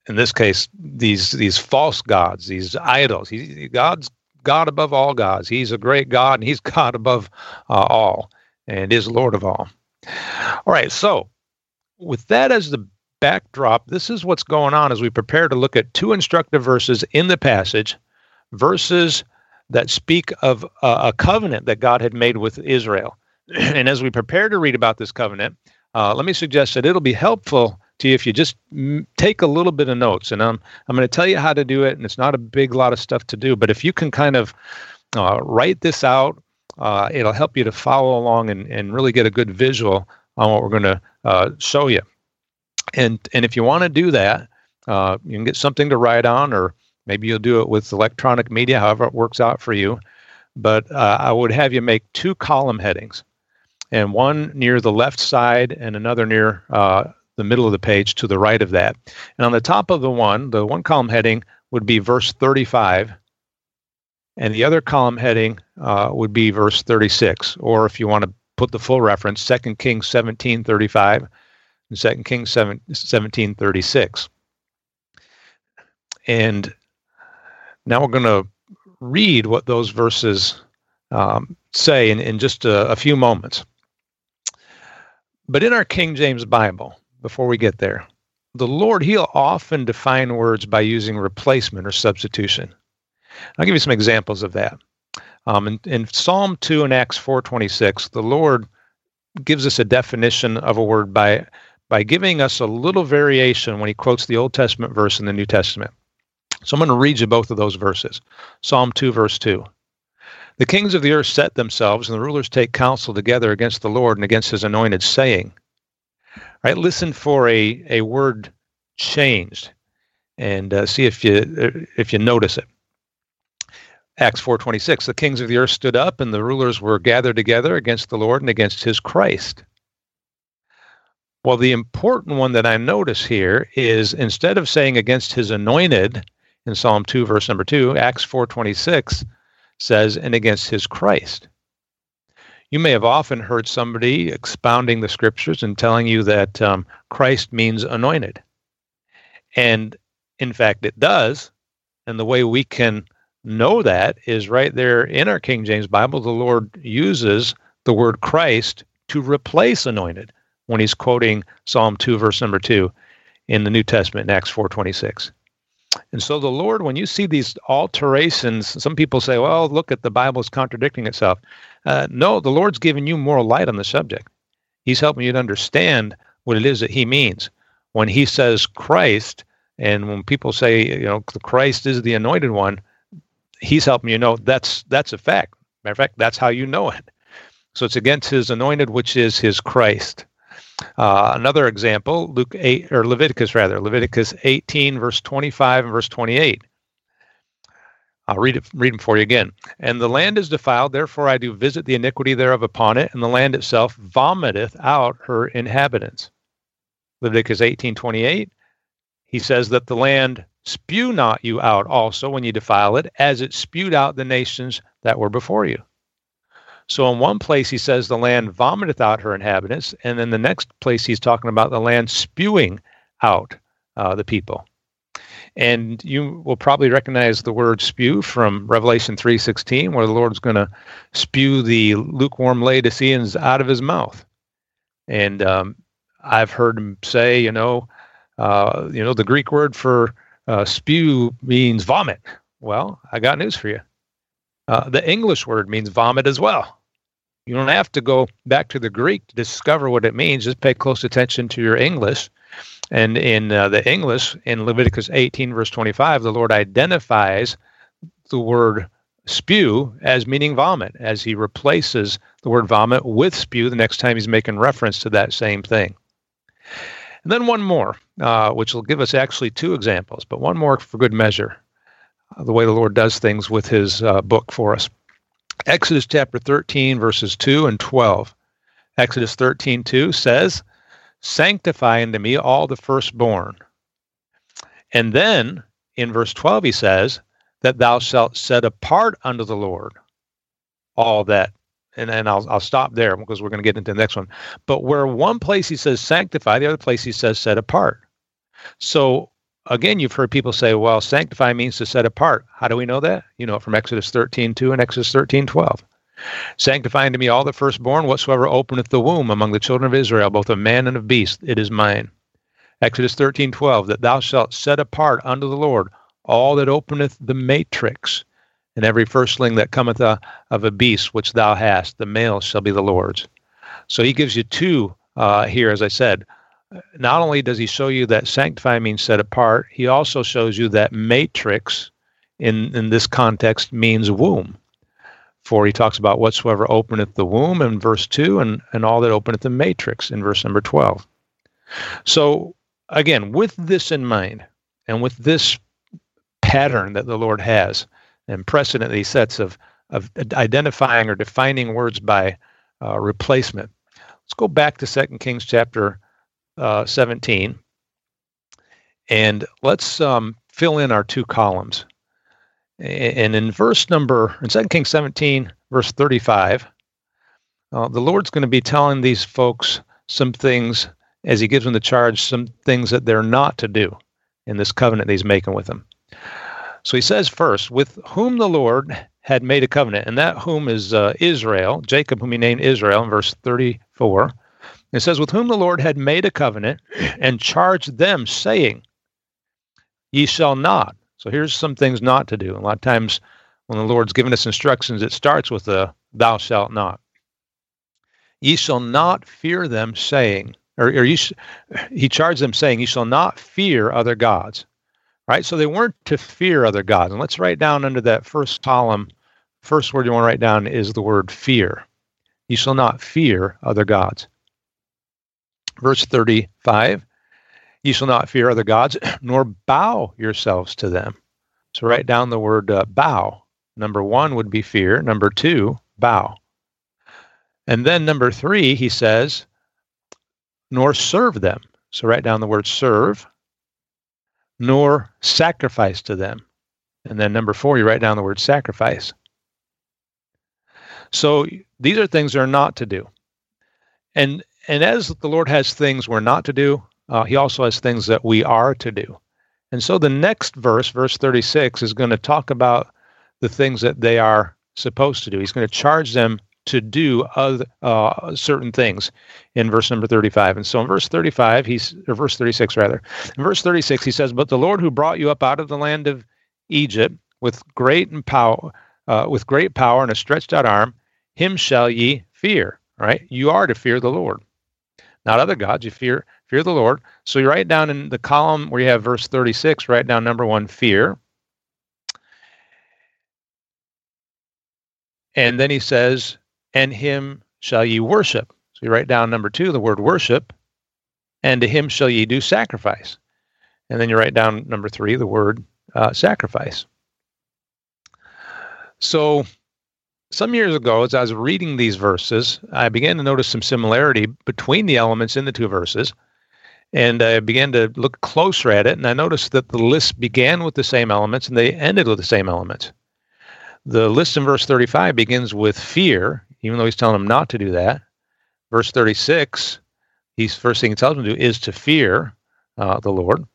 in this case, these these false gods, these idols. He, God's God above all gods. He's a great God, and he's God above uh, all, and is Lord of all. All right, so with that as the backdrop, this is what's going on as we prepare to look at two instructive verses in the passage, verses that speak of uh, a covenant that God had made with Israel. And as we prepare to read about this covenant, uh, let me suggest that it'll be helpful to you if you just m- take a little bit of notes. And I'm I'm going to tell you how to do it, and it's not a big lot of stuff to do, but if you can kind of uh, write this out, uh, it'll help you to follow along and, and really get a good visual on what we're going to uh, show you. And and if you want to do that, uh, you can get something to write on, or maybe you'll do it with electronic media, however it works out for you. But uh, I would have you make two column headings, and one near the left side and another near uh, the middle of the page to the right of that. And on the top of the one, the one column heading would be verse thirty-five, and the other column heading uh, would be verse thirty-six, or if you want to put the full reference, Second Kings seventeen thirty-five and Second Kings seventeen thirty-six. And now we're going to read what those verses um, say in, in just a, a few moments. But in our King James Bible, before we get there, the Lord, he'll often define words by using replacement or substitution. I'll give you some examples of that. Um, in, in Psalm two and Acts four twenty-six, the Lord gives us a definition of a word by, by giving us a little variation when he quotes the Old Testament verse in the New Testament. So I'm going to read you both of those verses. Psalm two, verse two. The kings of the earth set themselves, and the rulers take counsel together against the Lord and against his anointed, saying, all right, listen for a, a word changed, and uh, see if you if you notice it. Acts four twenty-six, the kings of the earth stood up, and the rulers were gathered together against the Lord and against his Christ. Well, the important one that I notice here is, instead of saying against his anointed in Psalm two, verse number two, Acts four twenty-six says, and against his Christ. You may have often heard somebody expounding the scriptures and telling you that um, Christ means anointed. And in fact, it does. And the way we can know that is right there in our King James Bible. The Lord uses the word Christ to replace anointed when he's quoting Psalm two, verse number two in the New Testament in Acts four twenty-six. And so the Lord, when you see these alterations, some people say, well, look at the Bible's contradicting itself. Uh, no, the Lord's giving you more light on the subject. He's helping you to understand what it is that he means. When he says Christ, and when people say, you know, Christ is the anointed one, he's helping you know that's that's a fact. Matter of fact, that's how you know it. So it's against his anointed, which is his Christ. Uh, another example, Luke eight or Leviticus rather, Leviticus eighteen, verse twenty-five and verse twenty-eight. I'll read it, read them for you again. And the land is defiled, therefore I do visit the iniquity thereof upon it, and the land itself vomiteth out her inhabitants. Leviticus eighteen, twenty-eight. He says that the land spew not you out also when you defile it, as it spewed out the nations that were before you. So in one place, he says the land vomiteth out her inhabitants. And then the next place, he's talking about the land spewing out uh, the people. And you will probably recognize the word spew from Revelation three sixteen, where the Lord's going to spew the lukewarm Laodiceans out of his mouth. And um, I've heard him say, you know, uh, you know, the Greek word for uh, spew means vomit. Well, I got news for you. Uh, the English word means vomit as well. You don't have to go back to the Greek to discover what it means. Just pay close attention to your English. And in uh, the English, in Leviticus eighteen, verse twenty-five, the Lord identifies the word spew as meaning vomit, as he replaces the word vomit with spew the next time he's making reference to that same thing. And then one more, uh, which will give us actually two examples, but one more for good measure. The way the Lord does things with his uh, book for us. Exodus chapter thirteen, verses two and twelve. Exodus thirteen, two says, sanctify unto me all the firstborn. And then in verse twelve, he says that thou shalt set apart unto the Lord all that. And, and I'll, I'll stop there because we're going to get into the next one. But where one place he says sanctify, the other place he says set apart. So again, you've heard people say, well, sanctify means to set apart. How do we know that? You know it from Exodus thirteen two and Exodus thirteen twelve. Sanctify unto me all the firstborn, whatsoever openeth the womb among the children of Israel, both of man and of beast, it is mine. Exodus thirteen twelve, that thou shalt set apart unto the Lord all that openeth the matrix, and every firstling that cometh a, of a beast which thou hast, the male shall be the Lord's. So he gives you two uh, here, as I said. Not only does he show you that sanctify means set apart, he also shows you that matrix in, in this context means womb. For he talks about whatsoever openeth the womb in verse two and, and all that openeth the matrix in verse number twelve. So again, with this in mind and with this pattern that the Lord has and precedent that he sets of, of identifying or defining words by uh, replacement, let's go back to Second Kings chapter Uh, seventeen, and let's um, fill in our two columns. And in verse number, in Second Kings seventeen, verse thirty-five, uh, the Lord's going to be telling these folks some things, as he gives them the charge, some things that they're not to do in this covenant that he's making with them. So he says first, with whom the Lord had made a covenant, and that whom is uh, Israel, Jacob, whom he named Israel, in verse thirty-four. It says, with whom the Lord had made a covenant and charged them, saying, ye shall not. So here's some things not to do. A lot of times when the Lord's given us instructions, it starts with the thou shalt not. Ye shall not fear them, saying, or, or you sh- he charged them, saying, ye shall not fear other gods. Right? So they weren't to fear other gods. And let's write down under that first column, first word you want to write down is the word fear. Ye shall not fear other gods. Verse thirty-five, ye shall not fear other gods, nor bow yourselves to them. So write down the word uh, bow. Number one would be fear. Number two, bow. And then number three, he says, nor serve them. So write down the word serve, nor sacrifice to them. And then number four, you write down the word sacrifice. So these are things they're not to do. And And as the Lord has things we're not to do, uh, he also has things that we are to do. And so the next verse, verse thirty-six, is going to talk about the things that they are supposed to do. He's going to charge them to do other, uh, certain things in verse number thirty-five. And so in verse thirty-five, he's or verse thirty-six rather. In verse thirty-six, he says, "But the Lord who brought you up out of the land of Egypt with great and power, uh, with great power and a stretched out arm, him shall ye fear." All right, you are to fear the Lord. Not other gods, you fear fear the Lord. So you write down in the column where you have verse thirty-six, write down number one, fear. And then he says, and him shall ye worship. So you write down number two, the word worship, and to him shall ye do sacrifice. And then you write down number three, the word uh, sacrifice. So some years ago, as I was reading these verses, I began to notice some similarity between the elements in the two verses. And I began to look closer at it, and I noticed that the list began with the same elements, and they ended with the same elements. The list in verse thirty-five begins with fear, even though he's telling them not to do that. Verse thirty-six, he's first thing he tells them to do is to fear uh, the Lord.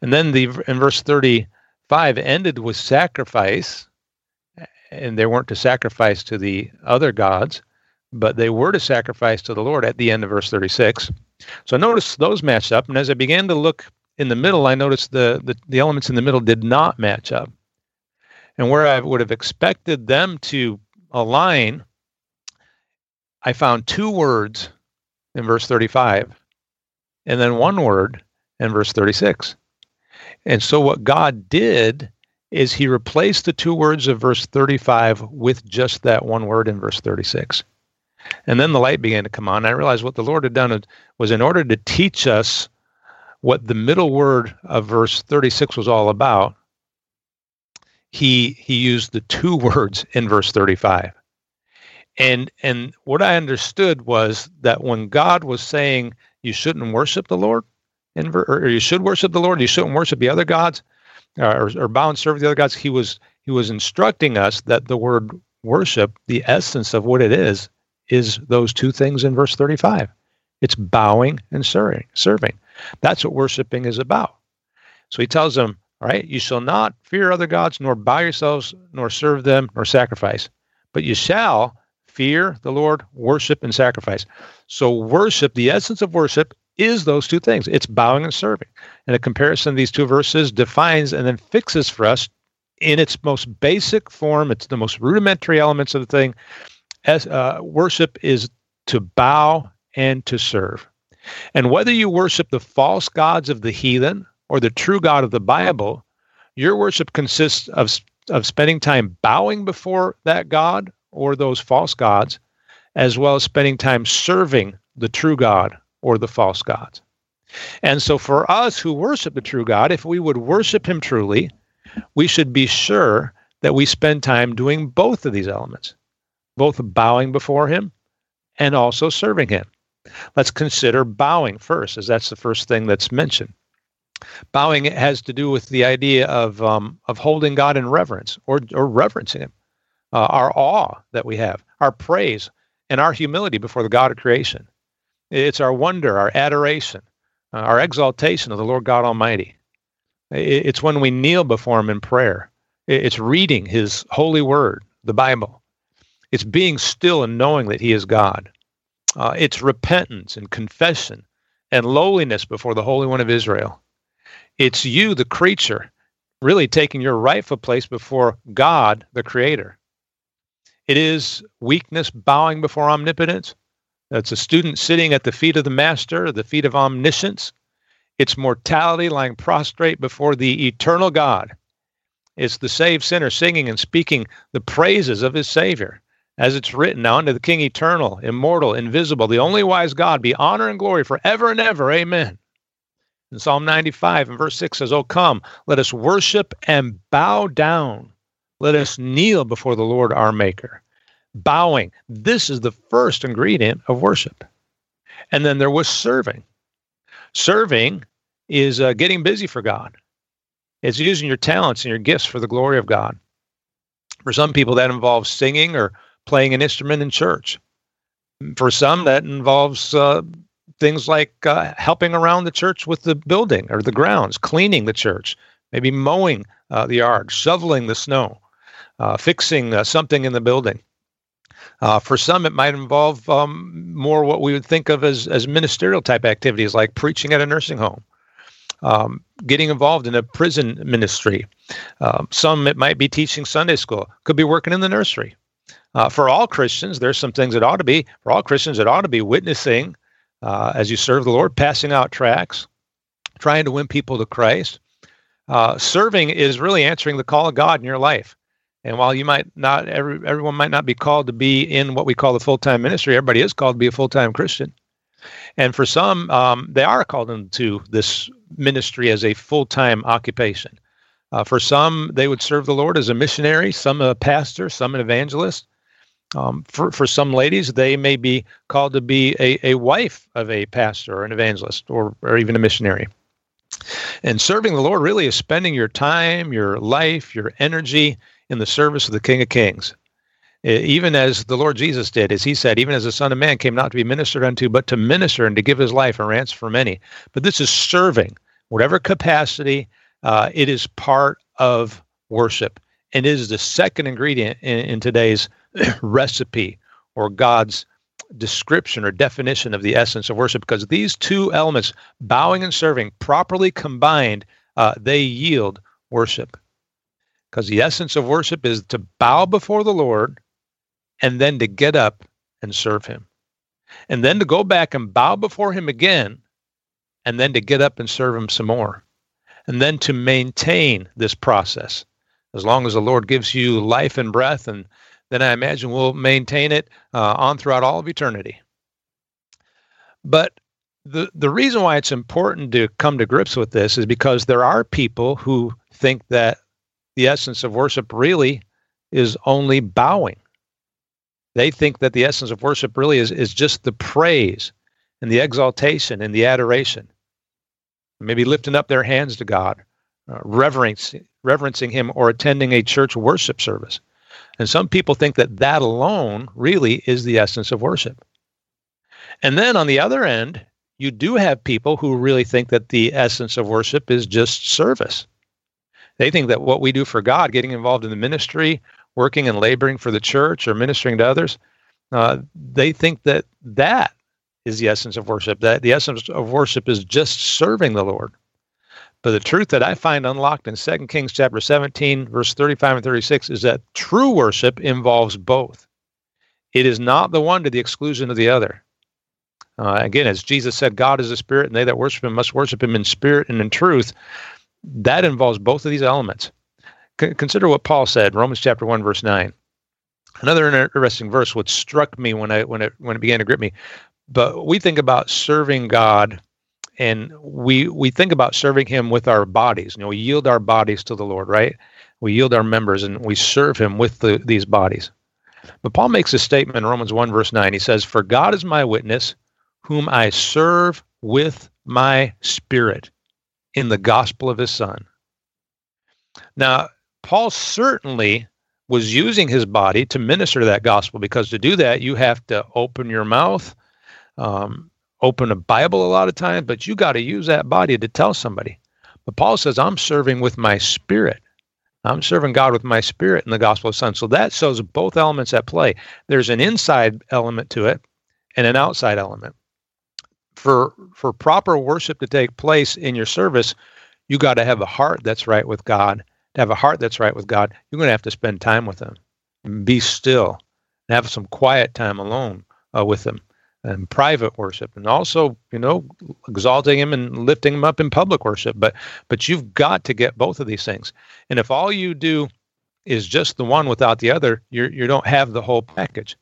And then the in verse thirty-five ended with sacrifice, and they weren't to sacrifice to the other gods, but they were to sacrifice to the Lord at the end of verse thirty-six. So I noticed those matched up, and as I began to look in the middle, I noticed the, the, the elements in the middle did not match up. And where I would have expected them to align, I found two words in verse thirty-five, and then one word in verse thirty-six. And so what God did is he replaced the two words of verse thirty-five with just that one word in verse thirty-six. And then the light began to come on. I realized what the Lord had done was in order to teach us what the middle word of verse thirty-six was all about, he he used the two words in verse thirty-five. And and what I understood was that when God was saying you shouldn't worship the Lord, in, or you should worship the Lord, you shouldn't worship the other gods, or, or bow and serve the other gods, he was he was instructing us that the word worship, the essence of what it is, is those two things in verse thirty-five. It's bowing and serving. Serving. That's what worshiping is about. So he tells them, all right, you shall not fear other gods, nor bow yourselves, nor serve them, nor sacrifice. But you shall fear the Lord, worship, and sacrifice. So worship, the essence of worship, is those two things. It's bowing and serving. And a comparison of these two verses defines and then fixes for us in its most basic form, it's the most rudimentary elements of the thing, As, uh, worship is to bow and to serve. And whether you worship the false gods of the heathen or the true God of the Bible, your worship consists of, of spending time bowing before that God or those false gods, as well as spending time serving the true God or the false gods. And so for us who worship the true God, if we would worship him truly, we should be sure that we spend time doing both of these elements, both bowing before him and also serving him. Let's consider bowing first, as that's the first thing that's mentioned. Bowing has to do with the idea of um, of holding God in reverence or, or reverencing him, uh, our awe that we have, our praise, and our humility before the God of creation. It's our wonder, our adoration, uh, our exaltation of the Lord God Almighty. It's when we kneel before him in prayer. It's reading his holy word, the Bible. It's being still and knowing that he is God. Uh, it's repentance and confession and lowliness before the Holy One of Israel. It's you, the creature, really taking your rightful place before God, the Creator. It is weakness bowing before omnipotence. That's a student sitting at the feet of the Master, the feet of omniscience. It's mortality lying prostrate before the eternal God. It's the saved sinner singing and speaking the praises of his Savior. As it's written, now unto the King eternal, immortal, invisible, the only wise God, be honor and glory forever and ever. Amen. And Psalm ninety-five and verse six says, O come, let us worship and bow down. Let us kneel before the Lord our Maker. Bowing. This is the first ingredient of worship. And then there was serving. Serving is uh, getting busy for God. It's using your talents and your gifts for the glory of God. For some people, that involves singing or playing an instrument in church. For some, that involves uh, things like uh, helping around the church with the building or the grounds, cleaning the church, maybe mowing uh, the yard, shoveling the snow, uh, fixing uh, something in the building. Uh, for some, it might involve um, more what we would think of as, as ministerial type activities like preaching at a nursing home, Um, getting involved in a prison ministry. Um, some, it might be teaching Sunday school, could be working in the nursery. Uh, for all Christians, there's some things that ought to be, for all Christians, it ought to be witnessing uh, as you serve the Lord, passing out tracts, trying to win people to Christ. Uh, serving is really answering the call of God in your life. And while you might not, every, everyone might not be called to be in what we call the full-time ministry, everybody is called to be a full-time Christian. And for some, um, they are called into this ministry as a full-time occupation. Uh, for some, they would serve the Lord as a missionary, some a pastor, some an evangelist. Um, for, for some ladies, they may be called to be a, a wife of a pastor or an evangelist or, or even a missionary. And serving the Lord really is spending your time, your life, your energy in the service of the King of Kings. Even as the Lord Jesus did, as he said, even as the Son of Man came not to be ministered unto, but to minister and to give his life a ransom for many. But this is serving, whatever capacity, uh, it is part of worship. And it is the second ingredient in, in today's recipe, or God's description or definition of the essence of worship, because these two elements, bowing and serving, properly combined, uh, they yield worship. Because the essence of worship is to bow before the Lord, and then to get up and serve him. And then to go back and bow before him again, and then to get up and serve him some more. And then to maintain this process. As long as the Lord gives you life and breath, and then I imagine we'll maintain it uh, on throughout all of eternity. But the, the reason why it's important to come to grips with this is because there are people who think that the essence of worship really is only bowing. They think that the essence of worship really is, is just the praise and the exaltation and the adoration. Maybe lifting up their hands to God, uh, reverencing, reverencing him, or attending a church worship service. And some people think that that alone really is the essence of worship. And then on the other end, you do have people who really think that the essence of worship is just service. They think that what we do for God, getting involved in the ministry, working and laboring for the church, or ministering to others, uh, they think that that is the essence of worship, that the essence of worship is just serving the Lord. But the truth that I find unlocked in Second Kings chapter seventeen, verse thirty-five and thirty-six, is that true worship involves both. It is not the one to the exclusion of the other. Uh, again, as Jesus said, God is a spirit, and they that worship him must worship him in spirit and in truth. That involves both of these elements. Consider what Paul said, Romans chapter one, verse nine. Another interesting verse, which struck me when I when it when it began to grip me. But we think about serving God, and we we think about serving him with our bodies. You know, we yield our bodies to the Lord, right? We yield our members, and we serve him with the, these bodies. But Paul makes a statement in Romans one, verse nine. He says, "For God is my witness, whom I serve with my spirit in the gospel of his Son." Now, Paul certainly was using his body to minister to that gospel, because to do that, you have to open your mouth, um, open a Bible a lot of times, but you got to use that body to tell somebody. But Paul says, I'm serving with my spirit. I'm serving God with my spirit in the gospel of his Son. So that shows both elements at play. There's an inside element to it and an outside element. For for proper worship to take place in your service, you got to have a heart that's right with God. To have a heart that's right with God, you're going to have to spend time with him. Be still. And have some quiet time alone uh, with him. And private worship. And also, you know, exalting him and lifting him up in public worship. But but you've got to get both of these things. And if all you do is just the one without the other, you you don't have the whole package.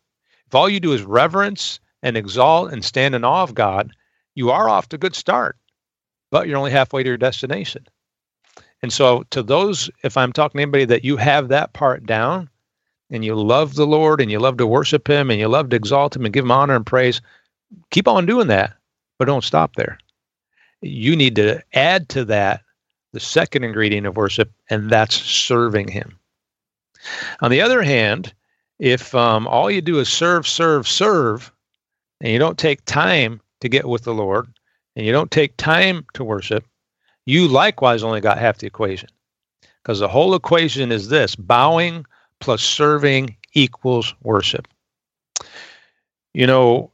If all you do is reverence and exalt and stand in awe of God, you are off to a good start, but you're only halfway to your destination. And so to those, if I'm talking to anybody that you have that part down and you love the Lord and you love to worship him and you love to exalt him and give him honor and praise, keep on doing that, but don't stop there. You need to add to that the second ingredient of worship, and that's serving him. On the other hand, if um, all you do is serve, serve, serve, and you don't take time to get with the Lord, and you don't take time to worship, you likewise only got half the equation. Because the whole equation is this: bowing plus serving equals worship. You know,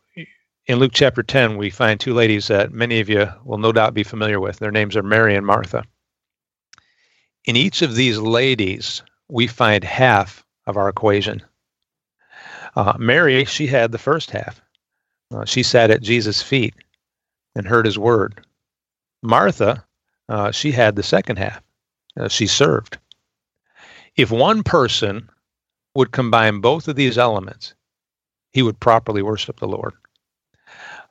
in Luke chapter ten, we find two ladies that many of you will no doubt be familiar with. Their names are Mary and Martha. In each of these ladies, we find half of our equation. Uh, Mary, she had the first half. Uh, she sat at Jesus' feet and heard his word. Martha, uh, she had the second half. Uh, she served. If one person would combine both of these elements, he would properly worship the Lord.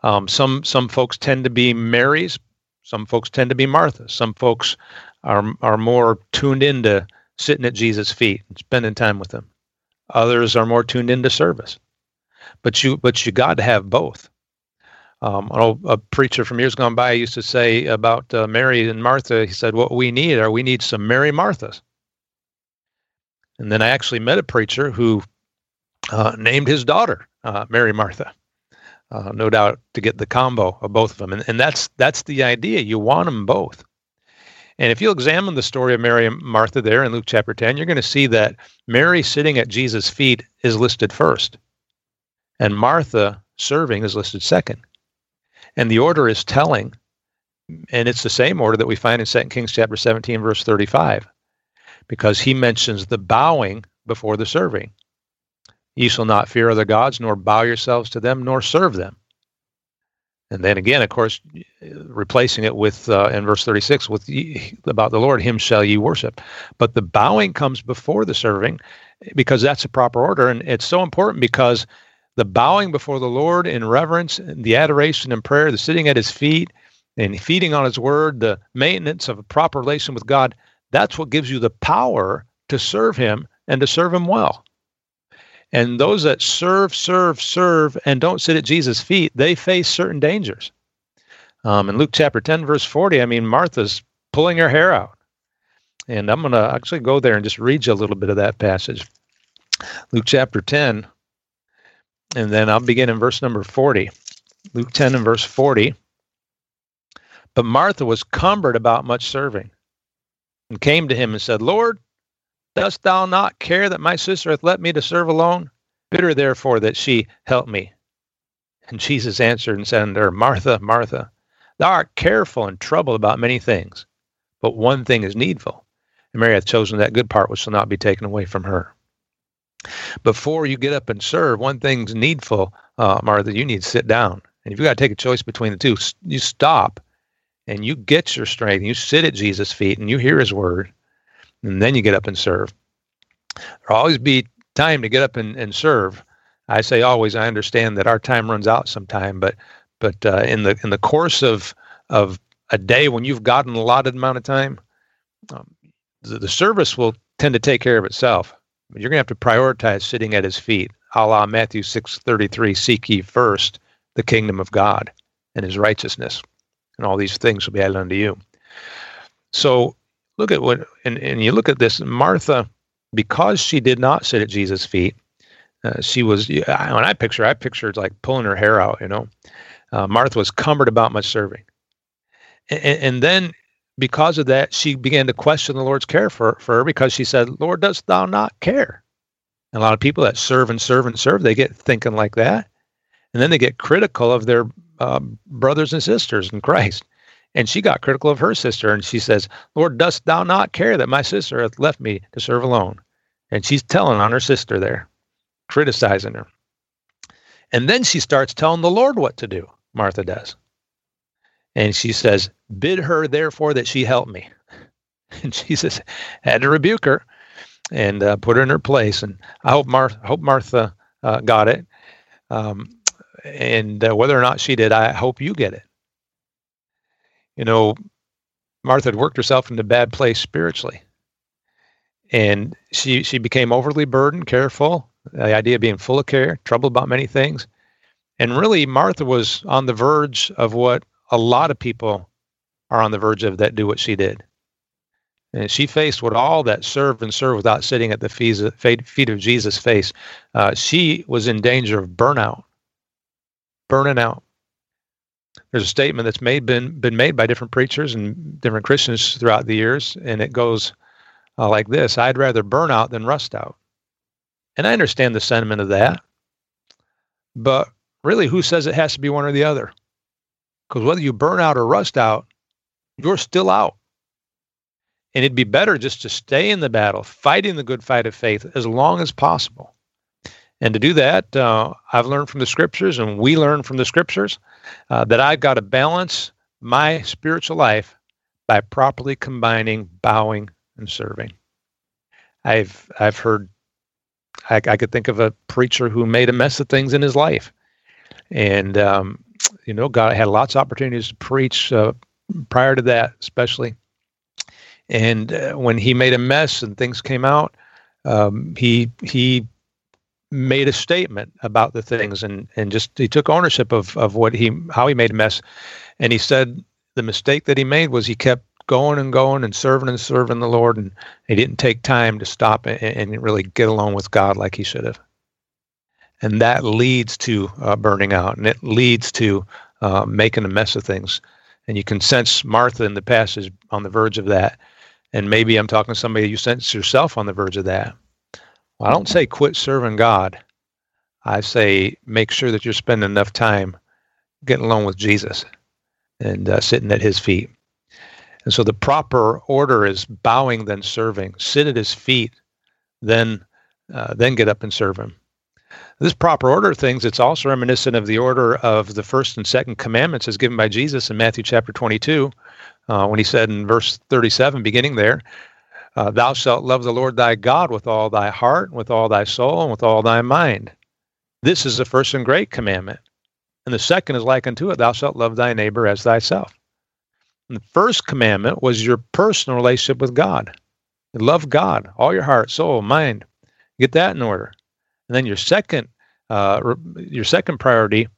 Um, some some folks tend to be Marys, some folks tend to be Marthas, some folks are are more tuned into sitting at Jesus' feet and spending time with him. Others are more tuned into service. But you but you got to have both. Um, an old, a preacher from years gone by used to say about uh, Mary and Martha, he said, what we need are we need some Mary Marthas. And then I actually met a preacher who uh, named his daughter uh, Mary Martha, uh, no doubt to get the combo of both of them. And, and that's that's the idea. You want them both. And if you examine the story of Mary and Martha there in Luke chapter ten, you're going to see that Mary sitting at Jesus' feet is listed first, and Martha serving is listed second. And the order is telling, and it's the same order that we find in Second Kings chapter seventeen, verse thirty-five, because he mentions the bowing before the serving. Ye shall not fear other gods, nor bow yourselves to them, nor serve them. And then again, of course, replacing it with, uh, in verse thirty-six, with ye, about the Lord, him shall ye worship. But the bowing comes before the serving, because that's a proper order, and it's so important because the bowing before the Lord in reverence, the adoration and prayer, the sitting at his feet and feeding on his word, the maintenance of a proper relation with God, that's what gives you the power to serve him and to serve him well. And those that serve, serve, serve, and don't sit at Jesus' feet, they face certain dangers. Um, in Luke chapter ten, verse forty, I mean, Martha's pulling her hair out. And I'm going to actually go there and just read you a little bit of that passage. Luke chapter ten. And then I'll begin in verse number forty. Luke ten and verse forty. But Martha was cumbered about much serving, and came to him and said, Lord, dost thou not care that my sister hath left me to serve alone? Bid her therefore that she help me. And Jesus answered and said unto her, Martha, Martha, thou art careful and troubled about many things, but one thing is needful. And Mary hath chosen that good part which shall not be taken away from her. Before you get up and serve, one thing's needful, uh, Martha, you need to sit down. And if you got to take a choice between the two, you stop and you get your strength and you sit at Jesus' feet and you hear his word, and then you get up and serve. There'll always be time to get up and, and serve. I say always, I understand that our time runs out sometime, but but uh, in the in the course of of a day when you've got an allotted amount of time, um, the, the service will tend to take care of itself. But you're going to have to prioritize sitting at his feet, a la Matthew six thirty-three, seek ye first the kingdom of God and his righteousness, and all these things will be added unto you. So look at what, and, and you look at this, Martha, because she did not sit at Jesus' feet, uh, she was, when I picture, I pictured like pulling her hair out, you know. Uh, Martha was cumbered about much serving. And, and then because of that, she began to question the Lord's care for, for her, because she said, Lord, dost thou not care? And a lot of people that serve and serve and serve, they get thinking like that. And then they get critical of their uh, brothers and sisters in Christ. And she got critical of her sister, and she says, Lord, dost thou not care that my sister hath left me to serve alone? And she's telling on her sister there, criticizing her. And then she starts telling the Lord what to do, Martha does. And she says, bid her, therefore, that she help me. And Jesus had to rebuke her and uh, put her in her place. And I hope, Mar- hope Martha uh, got it. Um, and uh, whether or not she did, I hope you get it. You know, Martha had worked herself into a bad place spiritually. And she, she became overly burdened, careful, the idea of being full of care, troubled about many things. And really, Martha was on the verge of what a lot of people are on the verge of that do what she did. And she faced what all that serve and serve without sitting at the feet of Jesus face. Uh, she was in danger of burnout, burning out. There's a statement that's made been been made by different preachers and different Christians throughout the years, and it goes uh, like this: I'd rather burn out than rust out. And I understand the sentiment of that, but really, who says it has to be one or the other? Because whether you burn out or rust out, you're still out. And it'd be better just to stay in the battle, fighting the good fight of faith as long as possible. And to do that, uh, I've learned from the scriptures, and we learn from the scriptures, uh, that I've got to balance my spiritual life by properly combining bowing and serving. I've I've heard I, I could think of a preacher who made a mess of things in his life. And, um, you know, God had lots of opportunities to preach uh, prior to that, especially. And uh, when he made a mess and things came out, um, he he made a statement about the things, and, and just he took ownership of, of what he how he made a mess. And he said the mistake that he made was he kept going and going and serving and serving the Lord, and he didn't take time to stop and, and really get along with God like he should have. And that leads to uh, burning out, and it leads to uh, making a mess of things. And you can sense Martha in the passage on the verge of that. And maybe I'm talking to somebody, you sense yourself on the verge of that. Well, I don't say quit serving God. I say make sure that you're spending enough time getting along with Jesus and uh, sitting at his feet. And so the proper order is bowing, then serving. Sit at his feet, then uh, then get up and serve him. This proper order of things, it's also reminiscent of the order of the first and second commandments as given by Jesus in Matthew chapter twenty-two, uh, when he said in verse thirty-seven, beginning there, uh, thou shalt love the Lord thy God with all thy heart, with all thy soul, and with all thy mind. This is the first and great commandment. And the second is like unto it, thou shalt love thy neighbor as thyself. And the first commandment was your personal relationship with God. You love God, all your heart, soul, mind. Get that in order. And then your second, uh, your second priority,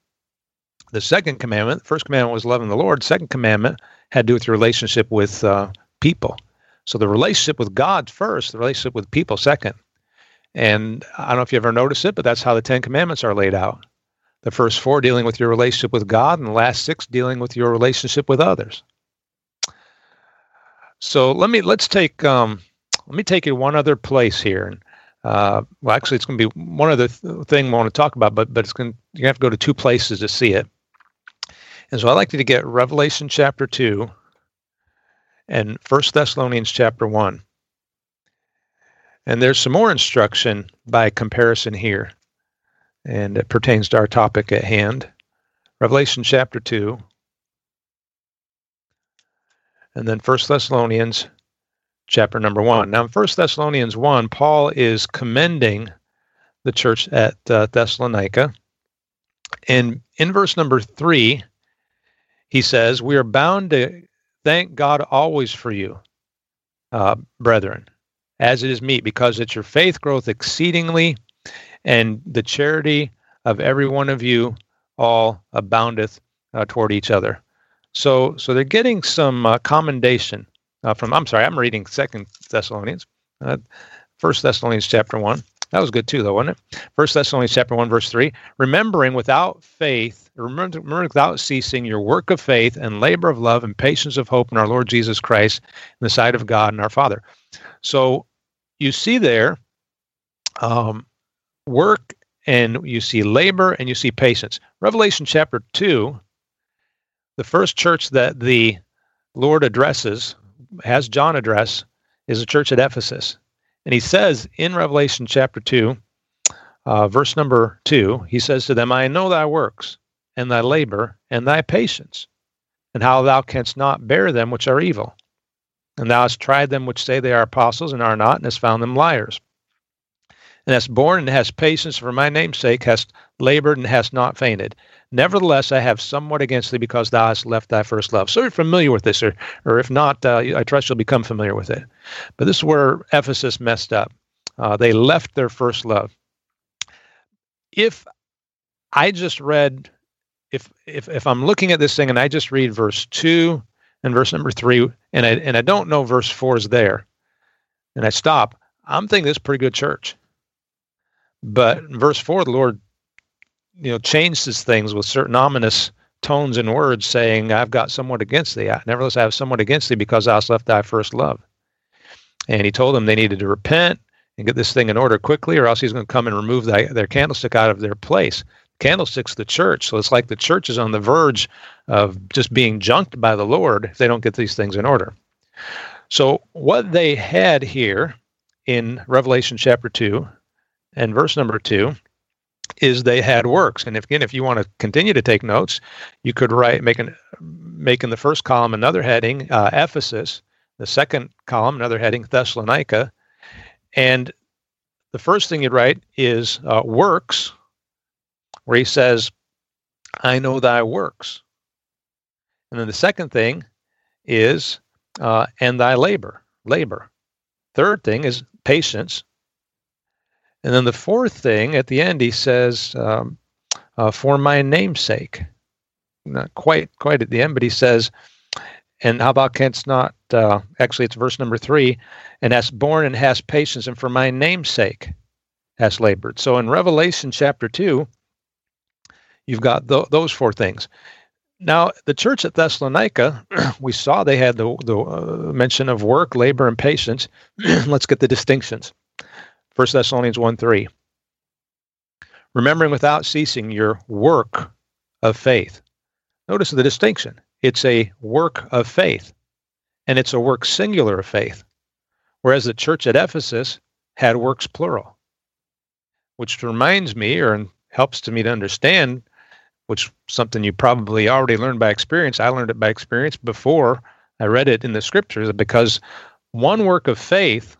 the second commandment, the first commandment was loving the Lord. Second commandment had to do with your relationship with uh, people. So the relationship with God first, the relationship with people second. And I don't know if you ever noticed it, but that's how the Ten Commandments are laid out. The first four dealing with your relationship with God, and the last six dealing with your relationship with others. So let me let's take um, let me take you one other place here. And, Uh, well, actually, it's going to be one other th- thing we want to talk about, but but it's going to, you have to go to two places to see it. And so I'd like you to get Revelation chapter two and First Thessalonians chapter one. And there's some more instruction by comparison here, and it pertains to our topic at hand. Revelation chapter two, and then First Thessalonians chapter number one. Now, in First Thessalonians one, Paul is commending the church at uh, Thessalonica. And in verse number three, he says, we are bound to thank God always for you, uh, brethren, as it is meet, because it's your faith growth exceedingly, and the charity of every one of you all aboundeth uh, toward each other. So, so they're getting some uh, commendation. Uh, from I'm sorry, I'm reading Second Thessalonians, uh, First Thessalonians chapter one. That was good too, though, wasn't it? First Thessalonians chapter one, verse three. Remembering without faith, remember, remember without ceasing your work of faith and labor of love and patience of hope in our Lord Jesus Christ, in the sight of God and our Father. So you see there, um, work, and you see labor, and you see patience. Revelation chapter two, the first church that the Lord addresses, has John address, is the church at Ephesus. And he says in Revelation chapter two, uh, verse number two, he says to them, I know thy works and thy labor and thy patience, and how thou canst not bear them which are evil. And thou hast tried them which say they are apostles and are not, and hast found them liars. And hast borne and hast patience for my name's sake, hast labored and hast not fainted. Nevertheless, I have somewhat against thee, because thou hast left thy first love. So you're familiar with this, or, or if not, uh, I trust you'll become familiar with it. But this is where Ephesus messed up. Uh, they left their first love. If I just read, if if if I'm looking at this thing and I just read verse two and verse number three, and I and I don't know verse four is there, and I stop, I'm thinking this is a pretty good church. But in verse four, the Lord, you know, changed his things with certain ominous tones and words, saying, I've got somewhat against thee. I, nevertheless, I have somewhat against thee, because thou hast left thy first love. And he told them they needed to repent and get this thing in order quickly, or else he's going to come and remove thy, their candlestick out of their place. Candlestick's the church. So it's like the church is on the verge of just being junked by the Lord if they don't get these things in order. So what they had here in Revelation chapter two and verse number two is they had works. And if, again, if you want to continue to take notes, you could write, make, an, make in the first column another heading, uh, Ephesus, the second column, another heading, Thessalonica. And the first thing you'd write is uh, works, where he says, I know thy works. And then the second thing is, uh, and thy labor, labor. Third thing is patience. And then the fourth thing, at the end, he says, um, uh, for my name's sake. Not quite quite at the end, but he says, and how about canst not, uh, actually it's verse number three, and hast borne and hast patience, and for my name's sake hast labored. So in Revelation chapter two, you've got th- those four things. Now, the church at Thessalonica, we saw they had the, the uh, mention of work, labor, and patience. Let's get the distinctions. First Thessalonians one three. Remembering without ceasing your work of faith. Notice the distinction. It's a work of faith, and it's a work singular of faith, whereas the church at Ephesus had works plural, which reminds me or helps to me to understand, which something you probably already learned by experience. I learned it by experience before I read it in the scriptures, because one work of faith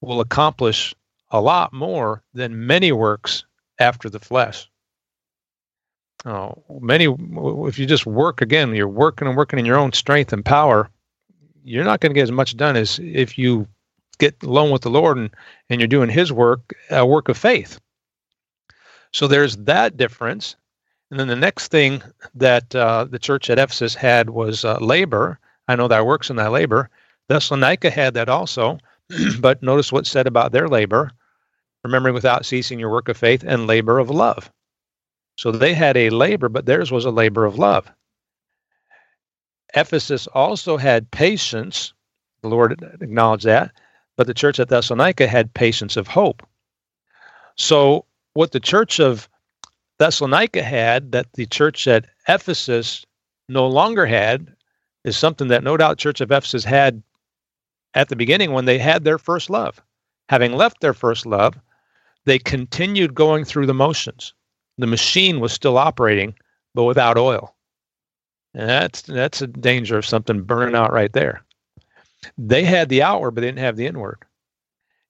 will accomplish a lot more than many works after the flesh. Oh, many, if you just work again, you're working and working in your own strength and power, you're not going to get as much done as if you get alone with the Lord and, and you're doing his work, a work of faith. So there's that difference. And then the next thing that uh, the church at Ephesus had was uh, labor. I know thy works and thy labor. Thessalonica had that also, but notice what's said about their labor. Remembering without ceasing your work of faith and labor of love. So they had a labor, but theirs was a labor of love. Ephesus also had patience. The Lord acknowledged that. But the church at Thessalonica had patience of hope. So what the church of Thessalonica had that the church at Ephesus no longer had is something that no doubt church of Ephesus had at the beginning when they had their first love. Having left their first love, they continued going through the motions. The machine was still operating, but without oil. And that's, that's a danger of something burning out right there. They had the outward, but they didn't have the inward.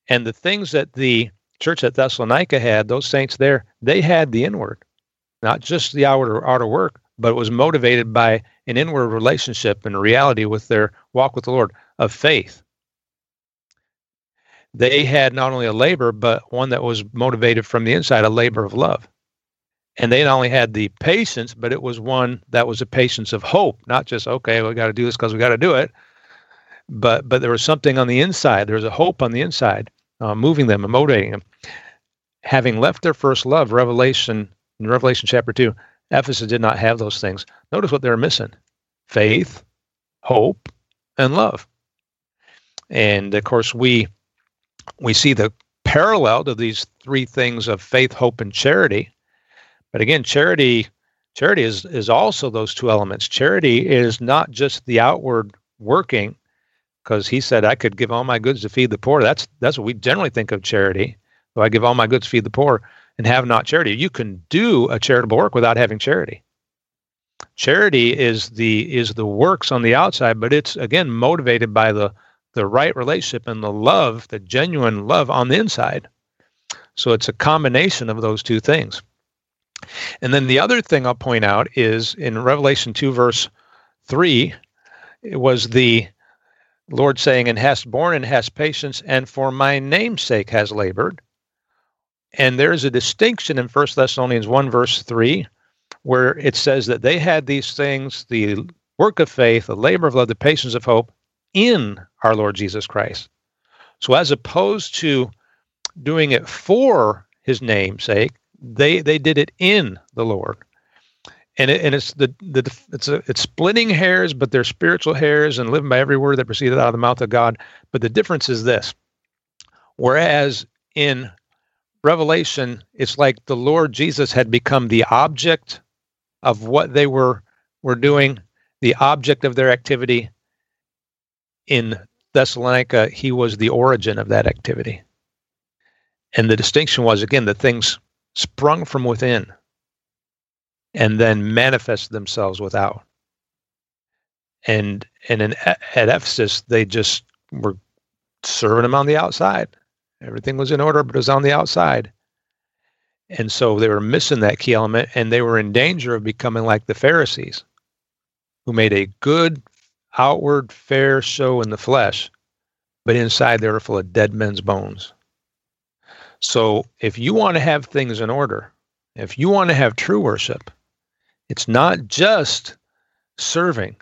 And the things that the church at Thessalonica had, those saints there, they had the inward, not just the outer, outer work, but it was motivated by an inward relationship and reality with their walk with the Lord of faith. They had not only a labor, but one that was motivated from the inside, a labor of love. And they not only had the patience, but it was one that was a patience of hope, not just, okay, we got to do this because we got to do it. But but there was something on the inside. There was a hope on the inside. Uh, moving them and motivating them. Having left their first love, Revelation, in Revelation chapter two, Ephesus did not have those things. Notice what they're missing. Faith, hope, and love. And of course, we we see the parallel to these three things of faith, hope, and charity. But again, charity charity is, is also those two elements. Charity is not just the outward working, because he said, I could give all my goods to feed the poor. That's that's what we generally think of charity. So I give all my goods to feed the poor and have not charity. You can do a charitable work without having charity. Charity is the is the works on the outside, but it's, again, motivated by the, the right relationship and the love, the genuine love on the inside. So it's a combination of those two things. And then the other thing I'll point out is in Revelation two, verse three, it was the Lord saying, and hast borne and hast patience, and for my name's sake has labored. And there is a distinction in First Thessalonians one, verse three, where it says that they had these things, the work of faith, the labor of love, the patience of hope, in our Lord Jesus Christ. So as opposed to doing it for his name's sake, they, they did it in the Lord. And it, and it's the the it's a, it's splitting hairs, but they're spiritual hairs, and living by every word that proceeded out of the mouth of God. But the difference is this: whereas in Revelation, it's like the Lord Jesus had become the object of what they were were doing, the object of their activity. In Thessalonica, he was the origin of that activity, and the distinction was again that things sprung from within and then manifest themselves without. And and in, at Ephesus, they just were serving him on the outside. Everything was in order, but it was on the outside. And so they were missing that key element, and they were in danger of becoming like the Pharisees, who made a good, outward, fair show in the flesh, but inside they were full of dead men's bones. So if you want to have things in order, if you want to have true worship, it's not just serving,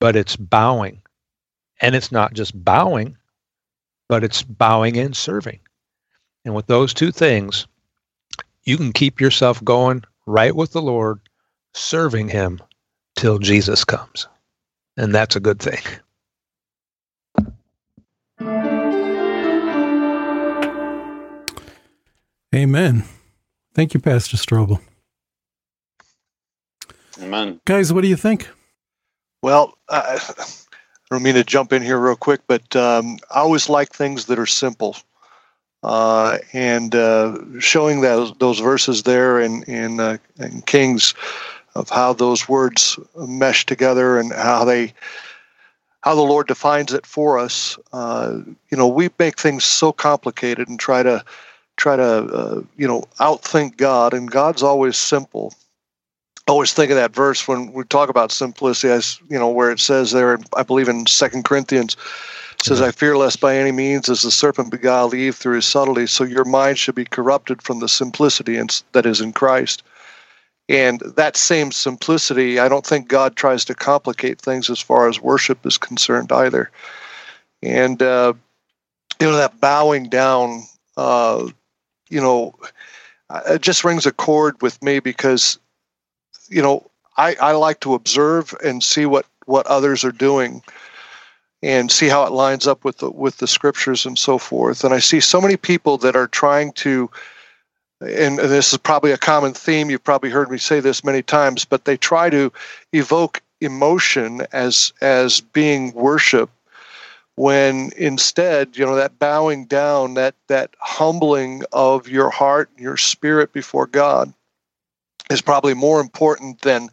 but it's bowing. And it's not just bowing, but it's bowing and serving. And with those two things, you can keep yourself going right with the Lord, serving him till Jesus comes. And that's a good thing. Amen. Thank you, Pastor Strobel. Amen. Guys, what do you think? Well, uh, I don't mean to jump in here real quick, but um, I always like things that are simple. Uh, and uh, showing that, those verses there in, in, uh, in Kings of how those words mesh together and how they, how the Lord defines it for us. Uh, you know, we make things so complicated and try to try to uh, you know outthink God, and God's always simple. I always think of that verse when we talk about simplicity, as you know, where it says there, I believe in Second Corinthians. It says, I fear lest by any means as the serpent beguiled Eve through his subtlety, so your mind should be corrupted from the simplicity in, that is in Christ. And that same simplicity, I don't think God tries to complicate things as far as worship is concerned either. And, uh, you know, that bowing down, uh, you know, it just rings a chord with me because, you know, I, I like to observe and see what, what others are doing, and see how it lines up with the, with the scriptures and so forth. And I see so many people that are trying to, and this is probably a common theme, you've probably heard me say this many times, but they try to evoke emotion as as being worship, when instead, you know, that bowing down, that that humbling of your heart, your spirit before God is probably more important than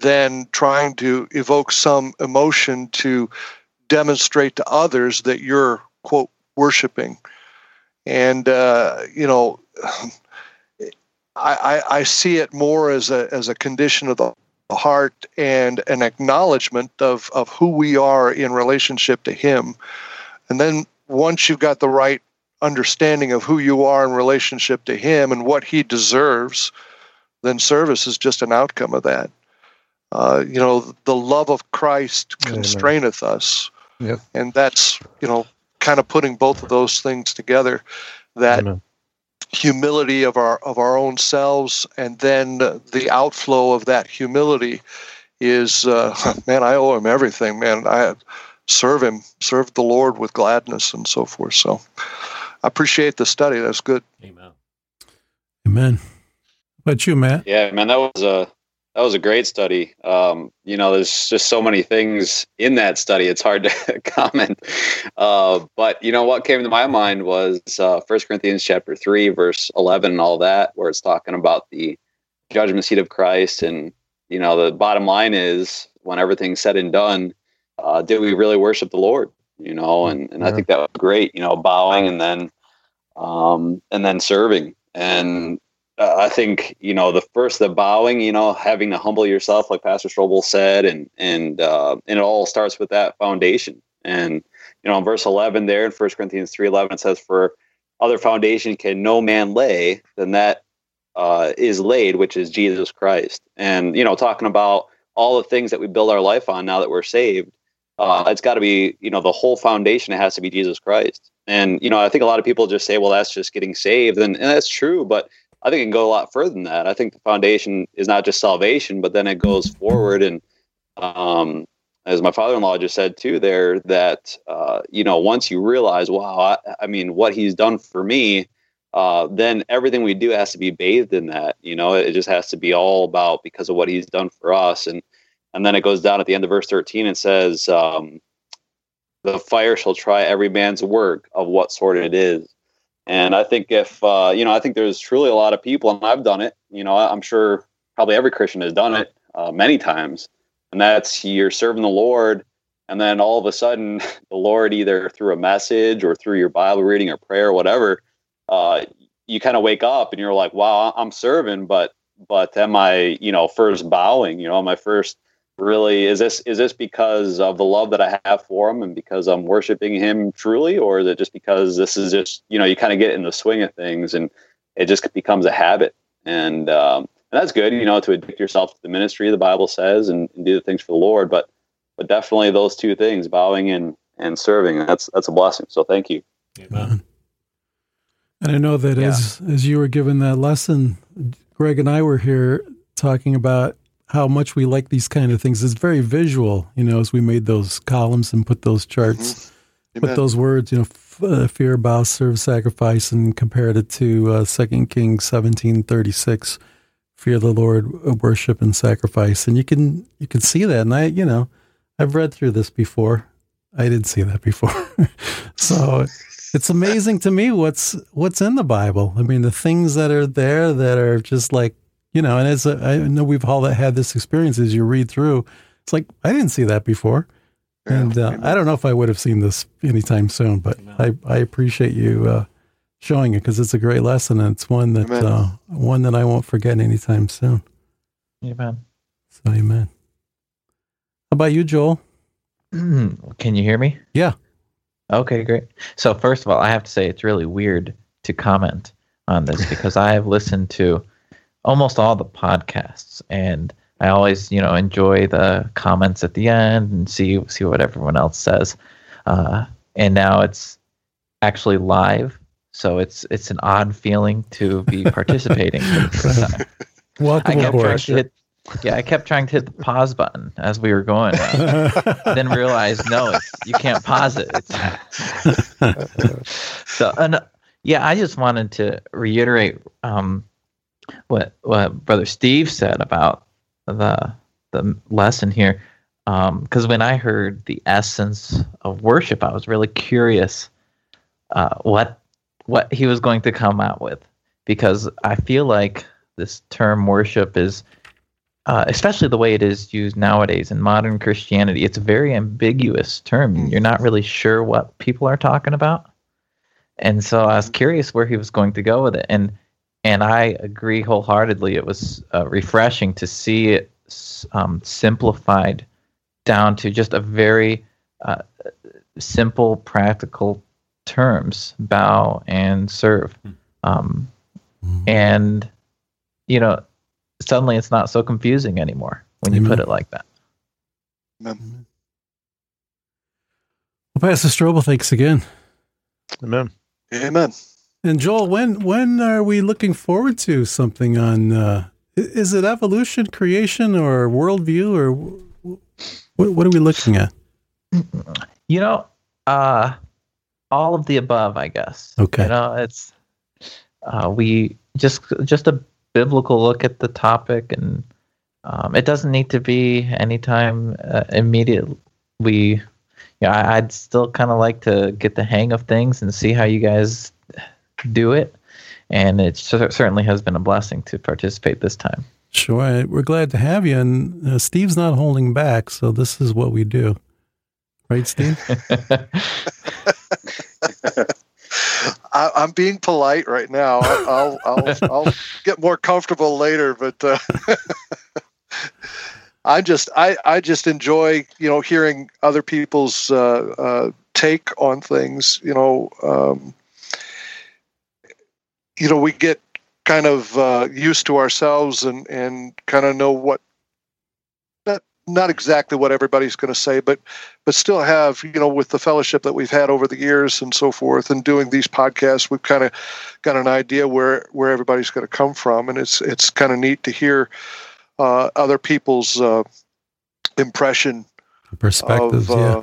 than trying to evoke some emotion to demonstrate to others that you're, quote, worshiping. And, uh, you know, I, I, I see it more as a as a condition of the heart and an acknowledgement of, of who we are in relationship to him. And then once you've got the right understanding of who you are in relationship to him and what he deserves, then service is just an outcome of that. Uh, you know, the love of Christ constraineth us. Yep. And that's, you know, kind of putting both of those things together, that Amen. humility of our of our own selves, and then the outflow of that humility is, uh, man, I owe him everything, man. I serve him, serve the Lord with gladness and so forth. So I appreciate the study. That's good. Amen. Amen. What about you, Matt? Yeah, man, that was a... Uh... That was a great study. Um, you know, there's just so many things in that study. It's hard to comment. Uh, but, you know, what came to my mind was uh, First Corinthians chapter three, verse eleven and all that, where it's talking about the judgment seat of Christ. And, you know, the bottom line is when everything's said and done, uh, did we really worship the Lord? You know, and, and yeah. I think that was great, you know, bowing and then um, and then serving. And Uh, I think, you know, the first, the bowing, you know, having to humble yourself, like Pastor Strobel said, and and uh, and it all starts with that foundation. And, you know, in verse eleven there in First Corinthians three eleven, it says, for other foundation can no man lay than that uh, is laid, which is Jesus Christ. And, you know, talking about all the things that we build our life on now that we're saved, uh, it's got to be, you know, the whole foundation has to be Jesus Christ. And, you know, I think a lot of people just say, well, that's just getting saved. And, and that's true, but I think it can go a lot further than that. I think the foundation is not just salvation, but then it goes forward. And um, as my father-in-law just said too there, that, uh, you know, once you realize, wow, I, I mean, what he's done for me, uh, then everything we do has to be bathed in that. You know, it just has to be all about because of what he's done for us. And and then it goes down at the end of verse thirteen and says, um, the fire shall try every man's work of what sort it is. And I think if, uh, you know, I think there's truly a lot of people, and I've done it, you know, I'm sure probably every Christian has done it uh, many times. And that's you're serving the Lord. And then all of a sudden, the Lord, either through a message or through your Bible reading or prayer or whatever, uh, you kind of wake up and you're like, wow, I'm serving, but but am I, you know, first bowing? You know, am I first really, is this is this because of the love that I have for him and because I'm worshiping him truly? Or is it just because this is just, you know, you kind of get in the swing of things and it just becomes a habit. And, um, and that's good, you know, to addict yourself to the ministry, the Bible says, and, and do the things for the Lord. But but definitely those two things, bowing and, and serving, that's that's a blessing. So thank you. Amen. And I know that yeah. as, as you were given that lesson, Greg and I were here talking about how much we like these kind of things. It's very visual, you know, as we made those columns and put those charts, mm-hmm. put those words, you know, f- uh, fear, bow, serve, sacrifice, and compared it to uh, Second Kings seventeen thirty-six, fear the Lord, worship, and sacrifice. And you can you can see that. And I, you know, I've read through this before. I didn't see that before. So it's amazing to me what's what's in the Bible. I mean, the things that are there that are just like, you know, and as a, I know we've all had this experience as you read through, it's like, I didn't see that before. Yeah, and uh, I don't know if I would have seen this anytime soon, but I, I appreciate you uh, showing it because it's a great lesson. And it's one that uh, one that I won't forget anytime soon. Amen. So, amen. How about you, Joel? Can you hear me? Yeah. Okay, great. So first of all, I have to say it's really weird to comment on this because I have listened to almost all the podcasts, and I always, you know, enjoy the comments at the end and see see what everyone else says. Uh, and now it's actually live, so it's it's an odd feeling to be participating for the first time. Welcome aboard. Yeah, I kept trying to hit the pause button as we were going. Uh, then realized, no, it's, you can't pause it. It's, so, and, yeah, I just wanted to reiterate um, what, what Brother Steve said about the the lesson here. Because um, when I heard the essence of worship, I was really curious uh, what what he was going to come out with. Because I feel like this term worship is... Uh, especially the way it is used nowadays in modern Christianity, it's a very ambiguous term. You're not really sure what people are talking about. And so I was curious where he was going to go with it. And and I agree wholeheartedly. It was uh, refreshing to see it um, simplified down to just a very uh, simple, practical terms, bow and serve. Um, and, you know, suddenly it's not so confusing anymore when you Amen. Put it like that. Amen. Well, Pastor Strobel, thanks again. Amen. Amen. And Joel, when when are we looking forward to something on, uh, is it evolution, creation, or worldview, or what, what are we looking at? You know, uh, all of the above, I guess. Okay. You know, it's, uh, we just, just a, biblical look at the topic, and um, it doesn't need to be anytime uh, immediately. You know, I, I'd still kind of like to get the hang of things and see how you guys do it, and it cer- certainly has been a blessing to participate this time. Sure, we're glad to have you, and uh, Steve's not holding back, so this is what we do, right, Steve? I, I'm being polite right now. I'll, I'll, I'll get more comfortable later, but uh, I just, I, I just enjoy, you know, hearing other people's uh, uh, take on things. You know, um, you know, we get kind of uh, used to ourselves and, and kind of know what, not, not exactly what everybody's going to say, but but still have, you know, with the fellowship that we've had over the years and so forth, and doing these podcasts, we've kind of got an idea where, where everybody's going to come from. And it's, it's kind of neat to hear uh, other people's uh, impression, perspectives, uh,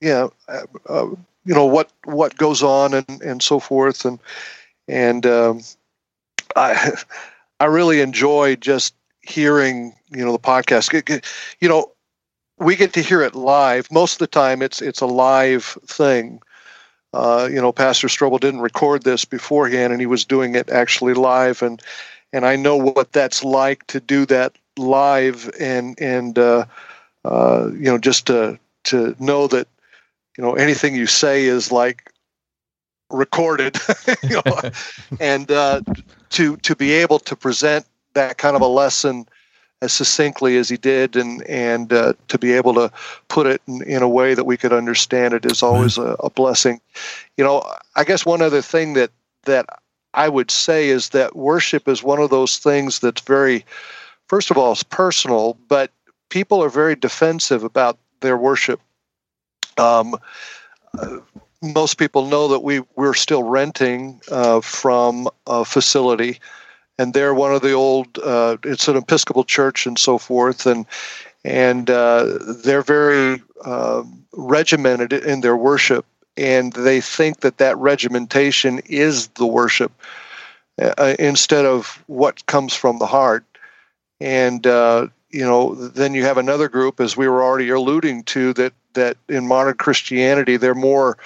yeah, yeah uh, you know, what, what goes on and, and so forth. And, and um, I, I really enjoy just hearing, you know, the podcast, you know, we get to hear it live. Most of the time, it's it's a live thing. Uh, you know, Pastor Strobel didn't record this beforehand, and he was doing it actually live. And and I know what that's like to do that live, and and uh, uh, you know, just to to know that, you know, anything you say is like recorded, you know, and uh, to to be able to present that kind of a lesson as succinctly as he did, and and uh, to be able to put it in, in a way that we could understand it is always a, a blessing. You know, I guess one other thing that that I would say is that worship is one of those things that's very, first of all, it's personal, but people are very defensive about their worship. Um, uh, most people know that we we're still renting uh, from a facility. And they're one of the old, uh, it's an Episcopal church and so forth, and and uh, they're very uh, regimented in their worship, and they think that that regimentation is the worship uh, instead of what comes from the heart. And, uh, you know, then you have another group, as we were already alluding to, that, that in modern Christianity, they're more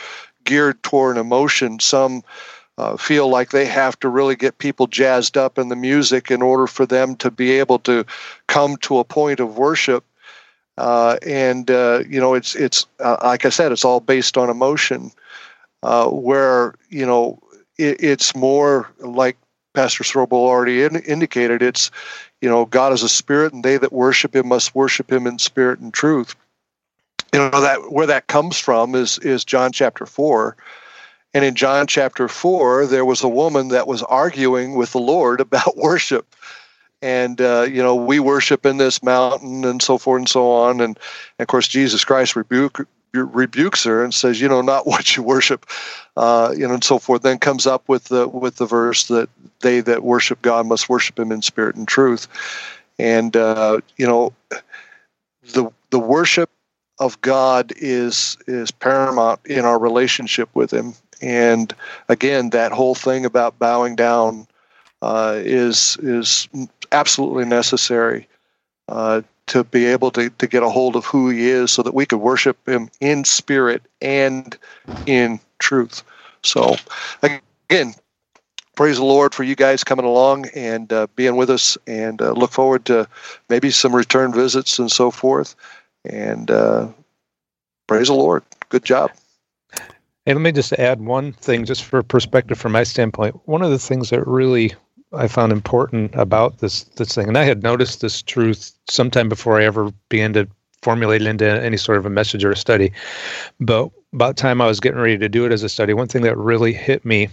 geared toward emotion. Some Uh, feel like they have to really get people jazzed up in the music in order for them to be able to come to a point of worship. Uh, and, uh, you know, it's, it's uh, like I said, it's all based on emotion, uh, where, you know, it, it's more like Pastor Strobel already in, indicated. It's, you know, God is a spirit, and they that worship him must worship him in spirit and truth. You know, that where that comes from is is John chapter four. And in John chapter four, there was a woman that was arguing with the Lord about worship. And, uh, you know, we worship in this mountain and so forth and so on. And, and of course, Jesus Christ rebuke, rebukes her and says, you know, not what you worship, uh, you know, and so forth. Then comes up with the with the verse that they that worship God must worship him in spirit and truth. And, uh, you know, the the worship of God is is paramount in our relationship with him. And again, that whole thing about bowing down uh, is is absolutely necessary uh, to be able to, to get a hold of who he is, so that we could worship him in spirit and in truth. So again, praise the Lord for you guys coming along and uh, being with us, and uh, look forward to maybe some return visits and so forth. And uh, praise the Lord. Good job. And let me just add one thing, just for perspective from my standpoint. One of the things that really I found important about this this thing, and I had noticed this truth sometime before I ever began to formulate it into any sort of a message or a study, but about the time I was getting ready to do it as a study, one thing that really hit me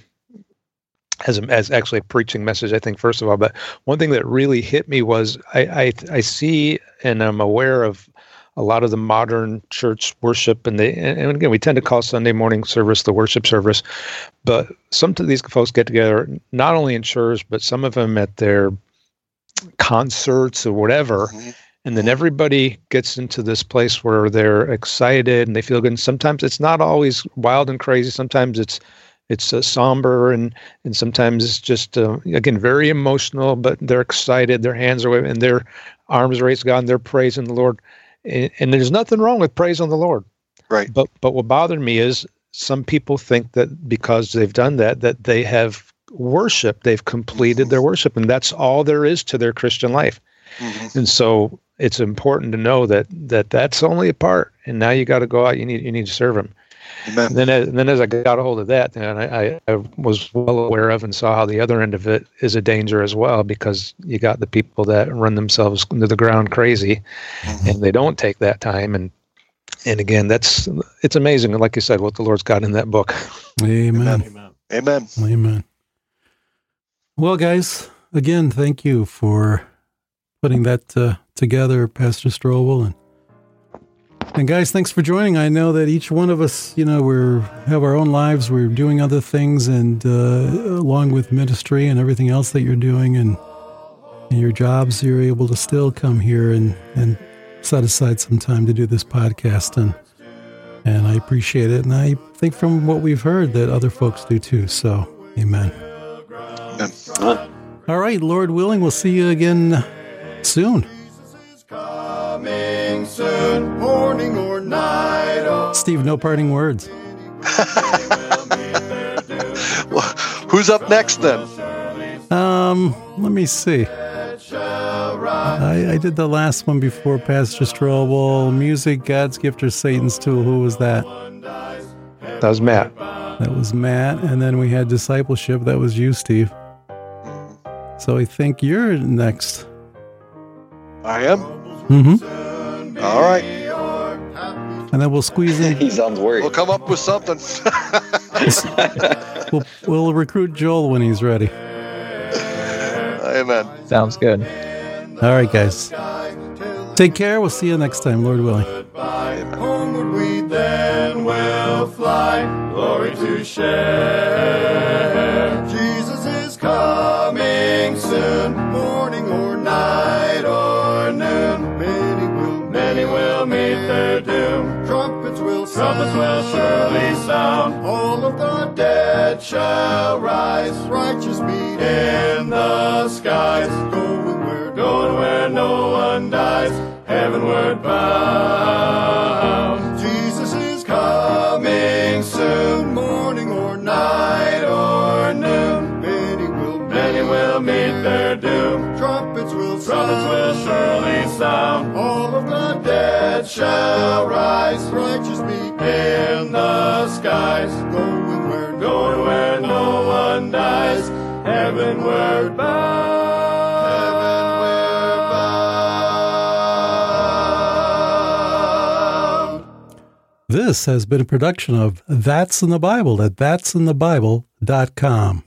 as a, as actually a preaching message, I think, first of all, but one thing that really hit me was I I, I see and I'm aware of a lot of the modern church worship, and they, and again, we tend to call Sunday morning service the worship service, but some of these folks get together, not only in church, but some of them at their concerts or whatever, mm-hmm. and then everybody gets into this place where they're excited and they feel good. And sometimes it's not always wild and crazy. Sometimes it's it's uh, somber, and and sometimes it's just, uh, again, very emotional, but they're excited, their hands are waving, and their arms raised to God, and they're praising the Lord. And there's nothing wrong with praise on the Lord. Right. But but what bothered me is some people think that because they've done that, that they have worship, they've completed their worship, and that's all there is to their Christian life. Mm-hmm. And so it's important to know that, that that's only a part, and now you got to go out, you need you need to serve him. Amen. And then, and then as I got a hold of that, and I, I was well aware of and saw how the other end of it is a danger as well, because you got the people that run themselves into the ground crazy, mm-hmm. and they don't take that time. And and again, that's it's amazing, like you said, what the Lord's got in that book. Amen. Amen. Amen. Amen. Well, guys, again, thank you for putting that uh, together, Pastor Strobel, and And guys, thanks for joining. I know that each one of us, you know, we have our own lives. We're doing other things, and uh, along with ministry and everything else that you're doing, and, and your jobs, you're able to still come here and, and set aside some time to do this podcast. And and I appreciate it. And I think from what we've heard that other folks do too. So, amen. Amen. All right, Lord willing, we'll see you again soon. Soon, morning or night. Oh, Steve, no parting words. Well, who's up next then? Um, let me see. arise. I, I did the last one before Pastor Strobel. Music, God's Gift or Satan's Tool. Who was that? That was Matt. That was Matt. And then we had Discipleship. That was you, Steve. So I think you're next. I am? Mm-hmm. All right. And then we'll squeeze in. He's on the word. We'll come up with something. we'll, we'll recruit Joel when he's ready. Amen. Sounds good. All right, guys. Take care. We'll see you next time, Lord willing. Homeward we then will fly, glory to share. Jesus is coming soon, morning or night or noon. Many will, many will meet their doom. Trumpets will sound, trumpets will surely sound. All of the dead shall rise, righteous be in the skies. Going where, going where no one dies, heavenward bound. Jesus is coming soon, morning or night or noon. Many will, many will meet their doom. Trumpets will, trumpets will surely sound. All of the dead shall rise, righteous be in the skies. Going where, going where no one dies, heavenward bound. This has been a production of That's in the Bible at that's in the bible dot com.